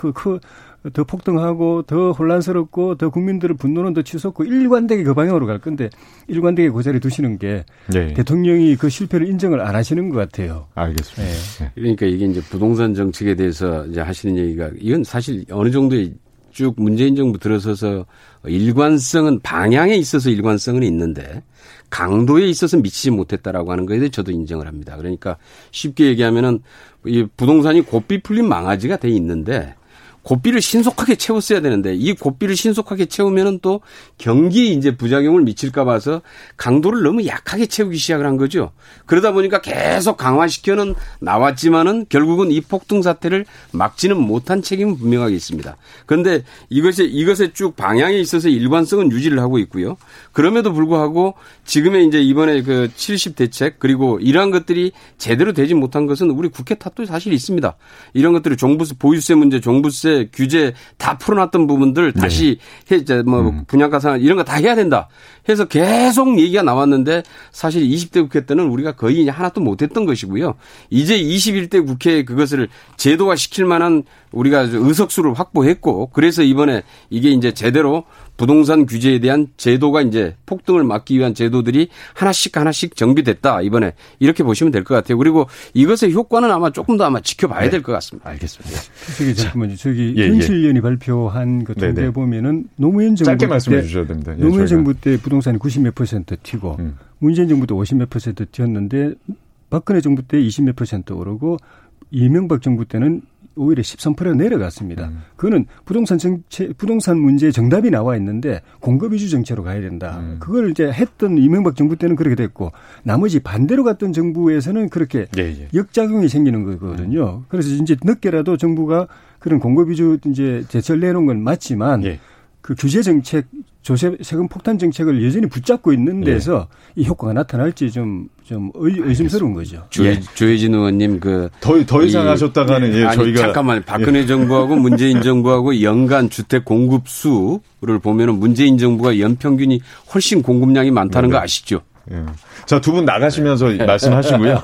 폭등하고 더 혼란스럽고 더 국민들의 분노는 더 치솟고 일관되게 그 방향으로 갈 건데 일관되게 그 자리에 두시는 게 대통령이 그 실패를 인정을 안 하시는 것 같아요. 알겠습니다. 네. 그러니까 이게 이제 부동산 정책에 대해서 이제 하시는 얘기가 이건 사실 어느 정도의 쭉 문재인 정부 들어서서 일관성은 방향에 있어서 일관성은 있는데 강도에 있어서 미치지 못했다라고 하는 거에 대해 저도 인정을 합니다. 그러니까 쉽게 얘기하면은 이 부동산이 고삐 풀린 망아지가 돼 있는데 고삐를 신속하게 채웠어야 되는데 이 고삐를 신속하게 채우면은 또 경기에 이제 부작용을 미칠까 봐서 강도를 너무 약하게 채우기 시작을 한 거죠. 그러다 보니까 계속 강화시켜는 나왔지만은 결국은 이 폭등 사태를 막지는 못한 책임은 분명하게 있습니다. 그런데 이것에 쭉 방향에 있어서 일관성은 유지를 하고 있고요. 그럼에도 불구하고 지금의 이제 이번에 그 70대책 그리고 이러한 것들이 제대로 되지 못한 것은 우리 국회 탓도 사실 있습니다. 이런 것들을 종부세, 보유세 문제, 종부세 규제 다 풀어놨던 부분들 다시 분양가 상한 이런 거 다 해야 된다 해서 계속 얘기가 나왔는데 사실 20대 국회 때는 우리가 거의 하나도 못했던 것이고요. 이제 21대 국회에 그것을 제도화시킬 만한 우리가 의석수를 확보했고 그래서 이번에 이게 이제 제대로 부동산 규제에 대한 제도가 이제 폭등을 막기 위한 제도들이 하나씩 정비됐다 이번에 이렇게 보시면 될 것 같아요. 그리고 이것의 효과는 아마 조금 더 지켜봐야 될 것 같습니다. 알겠습니다. 잠깐만요. 저기 현실위원이 발표한 그 통계 보면은 노무현 정부 짧게 말씀해 주셔야 됩니다. 예, 노무현 정부 때 부동산이 90몇 % 튀고 문재인 정부 때 50몇 % 튀었는데 박근혜 정부 때 20몇 % 오르고 이명박 정부 때는 오히려 13% 내려갔습니다. 그거는 부동산 문제의 정답이 나와 있는데 공급 위주 정책으로 가야 된다. 그걸 이제 했던 이명박 정부 때는 그렇게 됐고 나머지 반대로 갔던 정부에서는 그렇게 역작용이 생기는 거거든요. 그래서 이제 늦게라도 정부가 그런 공급 위주 이제 대책을 내놓은 건 맞지만 그 규제 정책, 조세 세금 폭탄 정책을 여전히 붙잡고 있는 데서 이 효과가 나타날지 좀 의심스러운 거죠. 조해진 의원님 그 더 이상 하셨다가는 저희가 잠깐만 박근혜 정부하고 문재인 정부하고 연간 주택 공급 수를 보면은 문재인 정부가 연평균이 훨씬 공급량이 많다는 거 아시죠? 자, 두 분 나가시면서 말씀하시고요.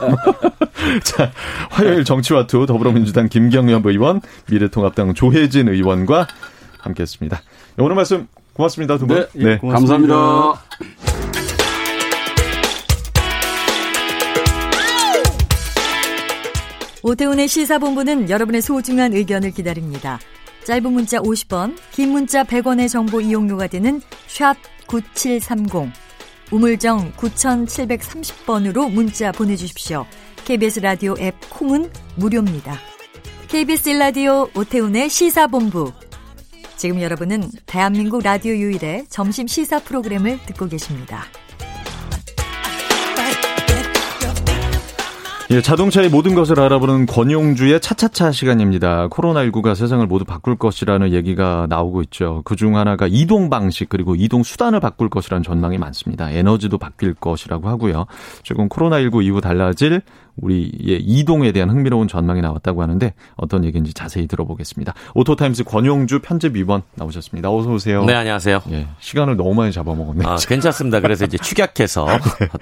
자, 화요일 정치와투 더불어민주당 김경협 의원, 미래통합당 조해진 의원과 함께했습니다. 오늘 말씀 고맙습니다, 두 분. 네, 고맙습니다. 감사합니다. 오태훈의 시사본부는 여러분의 소중한 의견을 기다립니다. 짧은 문자 50원, 긴 문자 100원의 정보 이용료가 되는 샵 9730, 우물정 9730번으로 문자 보내주십시오. KBS 라디오 앱 콩은 무료입니다. KBS 라디오 오태훈의 시사본부. 지금 여러분은 대한민국 라디오 유일의 점심 시사 프로그램을 듣고 계십니다. 예, 자동차의 모든 것을 알아보는 권용주의 차차차 시간입니다. 코로나19가 세상을 모두 바꿀 것이라는 얘기가 나오고 있죠. 그중 하나가 이동 방식 그리고 이동 수단을 바꿀 것이라는 전망이 많습니다. 에너지도 바뀔 것이라고 하고요. 최근 코로나19 이후 달라질 우리의 이동에 대한 흥미로운 전망이 나왔다고 하는데 어떤 얘기인지 자세히 들어보겠습니다. 오토타임즈 권용주 편집위원 나오셨습니다. 어서 오세요. 네, 안녕하세요. 예, 시간을 너무 많이 잡아먹었네요. 아, 괜찮습니다. 그래서 이제 축약해서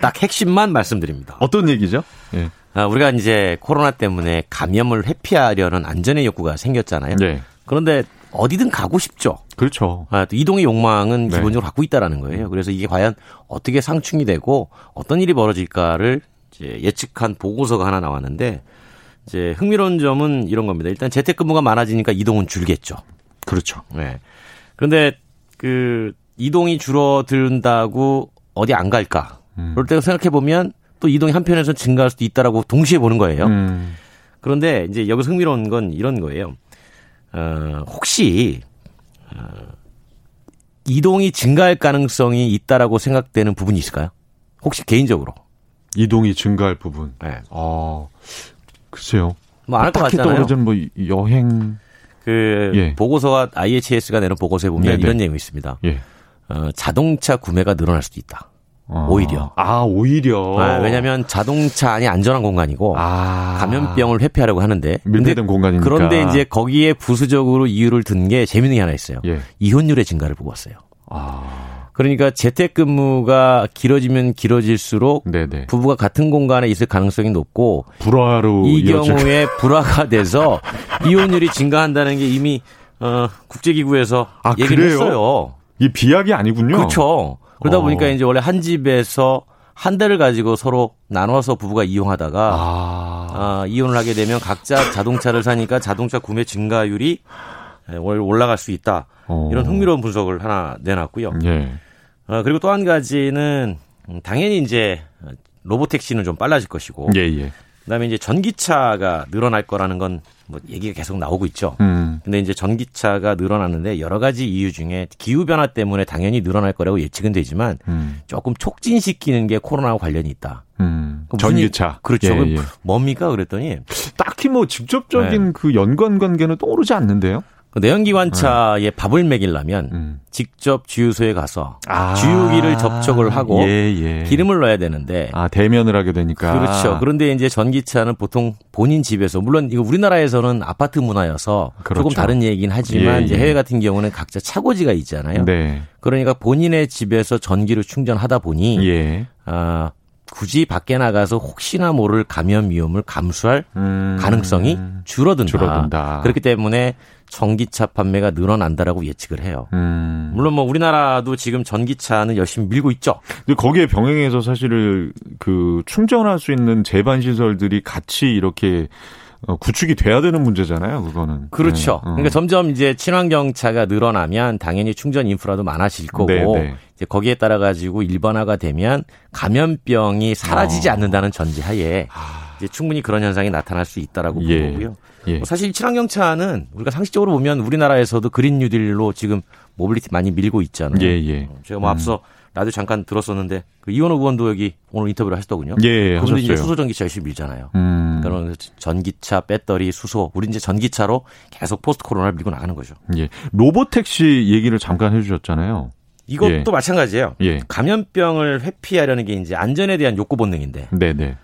딱 핵심만 말씀드립니다. 어떤 얘기죠? 예. 아, 우리가 이제 코로나 때문에 감염을 회피하려는 안전의 욕구가 생겼잖아요. 네. 그런데 어디든 가고 싶죠. 그렇죠. 아, 또 이동의 욕망은 기본적으로 갖고 있다라는 거예요. 그래서 이게 과연 어떻게 상충이 되고 어떤 일이 벌어질까를 예측한 보고서가 하나 나왔는데 이제 흥미로운 점은 이런 겁니다. 일단 재택근무가 많아지니까 이동은 줄겠죠. 그렇죠. 네. 그런데 그 이동이 줄어든다고 어디 안 갈까? 그럴 때 생각해 보면 또 이동이 한편에서 증가할 수도 있다라고 동시에 보는 거예요. 그런데 이제 여기서 흥미로운 건 이런 거예요. 혹시 이동이 증가할 가능성이 있다라고 생각되는 부분이 있을까요? 혹시 개인적으로? 이동이 증가할 부분. 네. 아, 글쎄요. 뭐 안 할 것 같잖아요. 딱히 떨어진 뭐 여행. 보고서가 IHS가 내는 보고서에 보면 이런 내용이 있습니다. 자동차 구매가 늘어날 수도 있다. 오히려. 아, 오히려. 아, 왜냐면 자동차 안이 안전한 공간이고 감염병을 회피하려고 하는데 밀폐된 공간이니까. 그런데 이제 거기에 부수적으로 이유를 든 게 재밌는 게 하나 있어요. 이혼율의 증가를 보고 왔어요. 그러니까 재택근무가 길어지면 길어질수록 부부가 같은 공간에 있을 가능성이 높고 불화로 이 경우에 불화가 돼서 이혼율이 증가한다는 게 이미 국제기구에서 얘기를 했어요. 이게 비약이 아니군요. 그렇죠. 그러다 보니까 이제 원래 한 집에서 한 대를 가지고 서로 나눠서 부부가 이용하다가 이혼을 하게 되면 각자 자동차를 사니까 자동차 구매 증가율이 올라갈 수 있다. 이런 흥미로운 분석을 하나 내놨고요. 예. 그리고 또 한 가지는 당연히 이제 로보택시는 좀 빨라질 것이고, 예예. 그다음에 이제 전기차가 늘어날 거라는 건 뭐 얘기가 계속 나오고 있죠. 근데 이제 전기차가 늘어나는데 여러 가지 이유 중에 기후 변화 때문에 당연히 늘어날 거라고 예측은 되지만 조금 촉진시키는 게 코로나와 관련이 있다. 전기차. 그렇죠. 예, 예. 뭡니까? 그랬더니 딱히 뭐 직접적인 네. 그 연관 관계는 떠오르지 않는데요. 내연기관차에 밥을 먹이려면 직접 주유소에 가서 주유기를 접촉을 하고 기름을 넣어야 되는데 대면을 하게 되니까. 그렇죠. 그런데 이제 전기차는 보통 본인 집에서, 물론 이거 우리나라에서는 아파트 문화여서 그렇죠. 조금 다른 얘기긴 하지만 이제 해외 같은 경우는 각자 차고지가 있잖아요. 네. 그러니까 본인의 집에서 전기를 충전하다 보니 굳이 밖에 나가서 혹시나 모를 감염 위험을 감수할 가능성이 줄어든다. 그렇기 때문에 전기차 판매가 늘어난다라고 예측을 해요. 물론 뭐 우리나라도 지금 전기차는 열심히 밀고 있죠. 근데 거기에 병행해서 사실 그 충전할 수 있는 제반 시설들이 같이 이렇게 구축이 돼야 되는 문제잖아요, 그거는. 그렇죠. 네. 그러니까 점점 이제 친환경 차가 늘어나면 당연히 충전 인프라도 많아질 거고 네네. 이제 거기에 따라 가지고 일반화가 되면 감염병이 사라지지 않는다는 전제하에 이제 충분히 그런 현상이 나타날 수 있다라고 본 거고요. 예. 사실 친환경 차는 우리가 상식적으로 보면 우리나라에서도 그린 뉴딜로 지금 모빌리티 많이 밀고 있잖아요. 제가 뭐 앞서 나도 잠깐 들었었는데 그 이원호 의원도 여기 오늘 인터뷰를 하셨더군요. 예, 그분도 이제 수소 전기차 열심히 밀잖아요. 그러면 전기차, 배터리, 수소, 우리 이제 전기차로 계속 포스트 코로나를 밀고 나가는 거죠. 예, 로보택시 얘기를 잠깐 해주셨잖아요. 이것도 마찬가지예요. 감염병을 회피하려는 게 이제 안전에 대한 욕구 본능인데. 네네.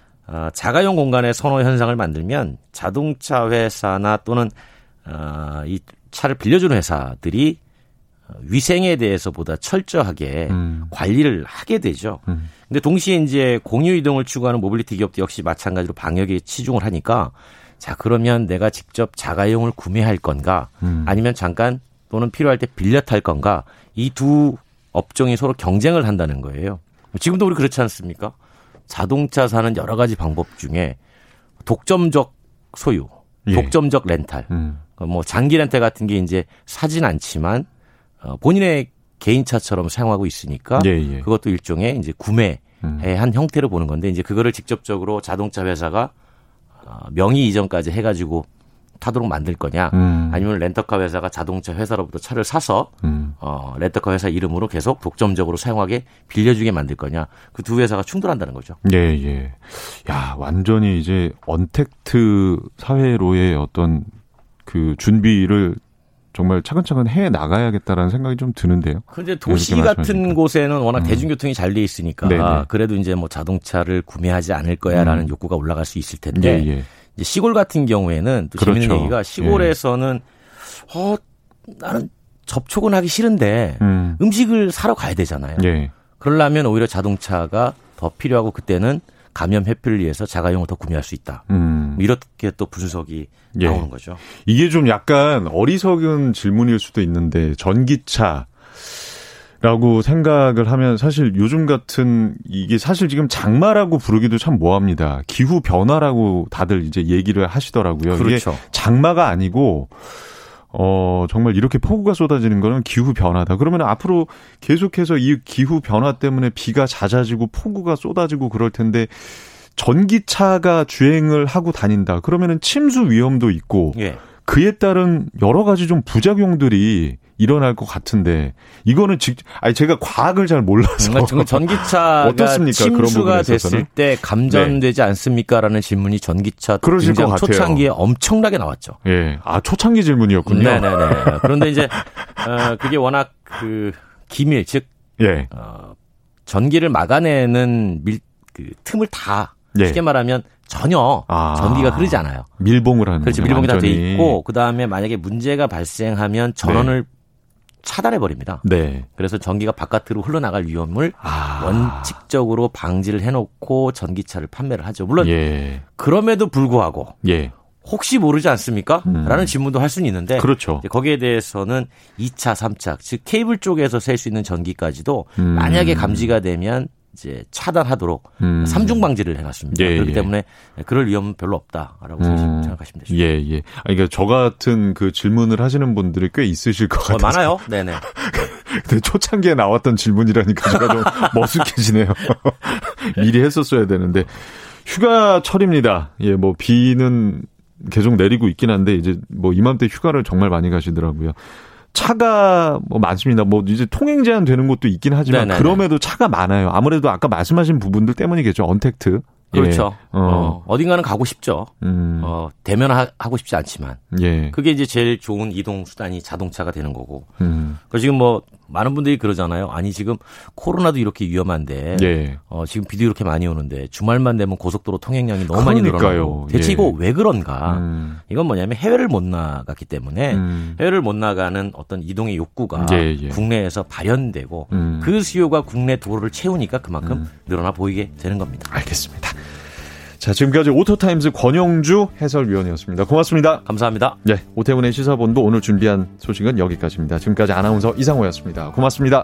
자가용 공간의 선호 현상을 만들면 자동차 회사나 또는 이 차를 빌려주는 회사들이 위생에 대해서보다 철저하게 관리를 하게 되죠. 근데 동시에 이제 공유 이동을 추구하는 모빌리티 기업도 역시 마찬가지로 방역에 치중을 하니까 자, 그러면 내가 직접 자가용을 구매할 건가 아니면 잠깐 또는 필요할 때 빌려 탈 건가, 이 두 업종이 서로 경쟁을 한다는 거예요. 지금도 우리 그렇지 않습니까? 자동차 사는 여러 가지 방법 중에 독점적 소유, 독점적 렌탈, 뭐 장기 렌탈 같은 게 이제 사진 않지만 본인의 개인차처럼 사용하고 있으니까 그것도 일종의 이제 구매의 한 형태로 보는 건데, 이제 그거를 직접적으로 자동차 회사가 명의 이전까지 해가지고 타도록 만들 거냐, 아니면 렌터카 회사가 자동차 회사로부터 차를 사서 렌터카 회사 이름으로 계속 독점적으로 사용하게 빌려주게 만들 거냐, 그 두 회사가 충돌한다는 거죠. 예. 야, 완전히 이제 언택트 사회로의 어떤 그 준비를 정말 차근차근 해 나가야겠다라는 생각이 좀 드는데요. 그런데 도시 같은 곳에는 워낙 대중교통이 잘 돼 있으니까 그래도 이제 뭐 자동차를 구매하지 않을 거야라는 욕구가 올라갈 수 있을 텐데 이제 시골 같은 경우에는 또 재밌는 얘기가, 시골에서는 나는 접촉은 하기 싫은데 음식을 사러 가야 되잖아요. 그러려면 오히려 자동차가 더 필요하고 그때는 감염 회피를 위해서 자가용을 더 구매할 수 있다. 이렇게 또 분석이 나오는 거죠. 이게 좀 약간 어리석은 질문일 수도 있는데, 전기차라고 생각을 하면 사실 요즘 같은, 이게 사실 지금 장마라고 부르기도 참 뭐합니다. 기후 변화라고 다들 이제 얘기를 하시더라고요. 그렇죠. 이게 장마가 아니고 정말 이렇게 폭우가 쏟아지는 거는 기후 변화다. 그러면 앞으로 계속해서 이 기후 변화 때문에 비가 잦아지고 폭우가 쏟아지고 그럴 텐데, 전기차가 주행을 하고 다닌다. 그러면은 침수 위험도 있고 그에 따른 여러 가지 좀 부작용들이 일어날 것 같은데, 이거는 제가 과학을 잘 몰라서. 전기차가 어떻습니까? 침수가 됐을 때 감전되지 않습니까라는 질문이 전기차 등장 초창기에 엄청나게 나왔죠. 초창기 질문이었군요. 네네네. 그런데 이제 그게 워낙 그 기밀, 즉 전기를 막아내는 그 틈을 다 쉽게 말하면 전혀 전기가 흐르지 않아요. 밀봉을 하는. 그렇죠. 밀봉이 다 돼 있고, 그 다음에 만약에 문제가 발생하면 전원을 차단해버립니다. 그래서 전기가 바깥으로 흘러나갈 위험을 원칙적으로 방지를 해놓고 전기차를 판매를 하죠. 물론 그럼에도 불구하고 혹시 모르지 않습니까? 라는 질문도 할 수는 있는데 거기에 대해서는 2차, 3차, 즉 케이블 쪽에서 셀 수 있는 전기까지도 만약에 감지가 되면 이제 차단하도록 삼중 방지를 해놨습니다. 예, 그렇기 때문에 그럴 위험은 별로 없다라고 생각하시면 되십니다. 예. 그러니까 저 같은 그 질문을 하시는 분들이 꽤 있으실 것 같아요. 많아요. 네네. 근데 초창기에 나왔던 질문이라니까 제가 좀 머쓱해지네요. 미리 했었어야 되는데. 휴가철입니다. 예, 뭐 비는 계속 내리고 있긴 한데 이제 뭐 이맘때 휴가를 정말 많이 가시더라고요. 차가 뭐 많습니다. 뭐 이제 통행 제한 되는 곳도 있긴 하지만 네네네. 그럼에도 차가 많아요. 아무래도 아까 말씀하신 부분들 때문이겠죠. 언택트. 그렇죠. 예. 어딘가는 가고 싶죠. 대면하고 싶지 않지만. 예. 그게 이제 제일 좋은 이동 수단이 자동차가 되는 거고. 그러니까 지금 뭐 많은 분들이 그러잖아요. 아니 지금 코로나도 이렇게 위험한데. 예. 지금 비도 이렇게 많이 오는데 주말만 되면 고속도로 통행량이 너무 많이 늘어나고. 대체 이거 왜 그런가? 이건 뭐냐면 해외를 못 나갔기 때문에 해외를 못 나가는 어떤 이동의 욕구가 국내에서 발현되고 그 수요가 국내 도로를 채우니까 그만큼 늘어나 보이게 되는 겁니다. 알겠습니다. 자, 지금까지 오토타임즈 권용주 해설위원이었습니다. 고맙습니다. 감사합니다. 네, 오태훈의 시사본부 오늘 준비한 소식은 여기까지입니다. 지금까지 아나운서 이상호였습니다. 고맙습니다.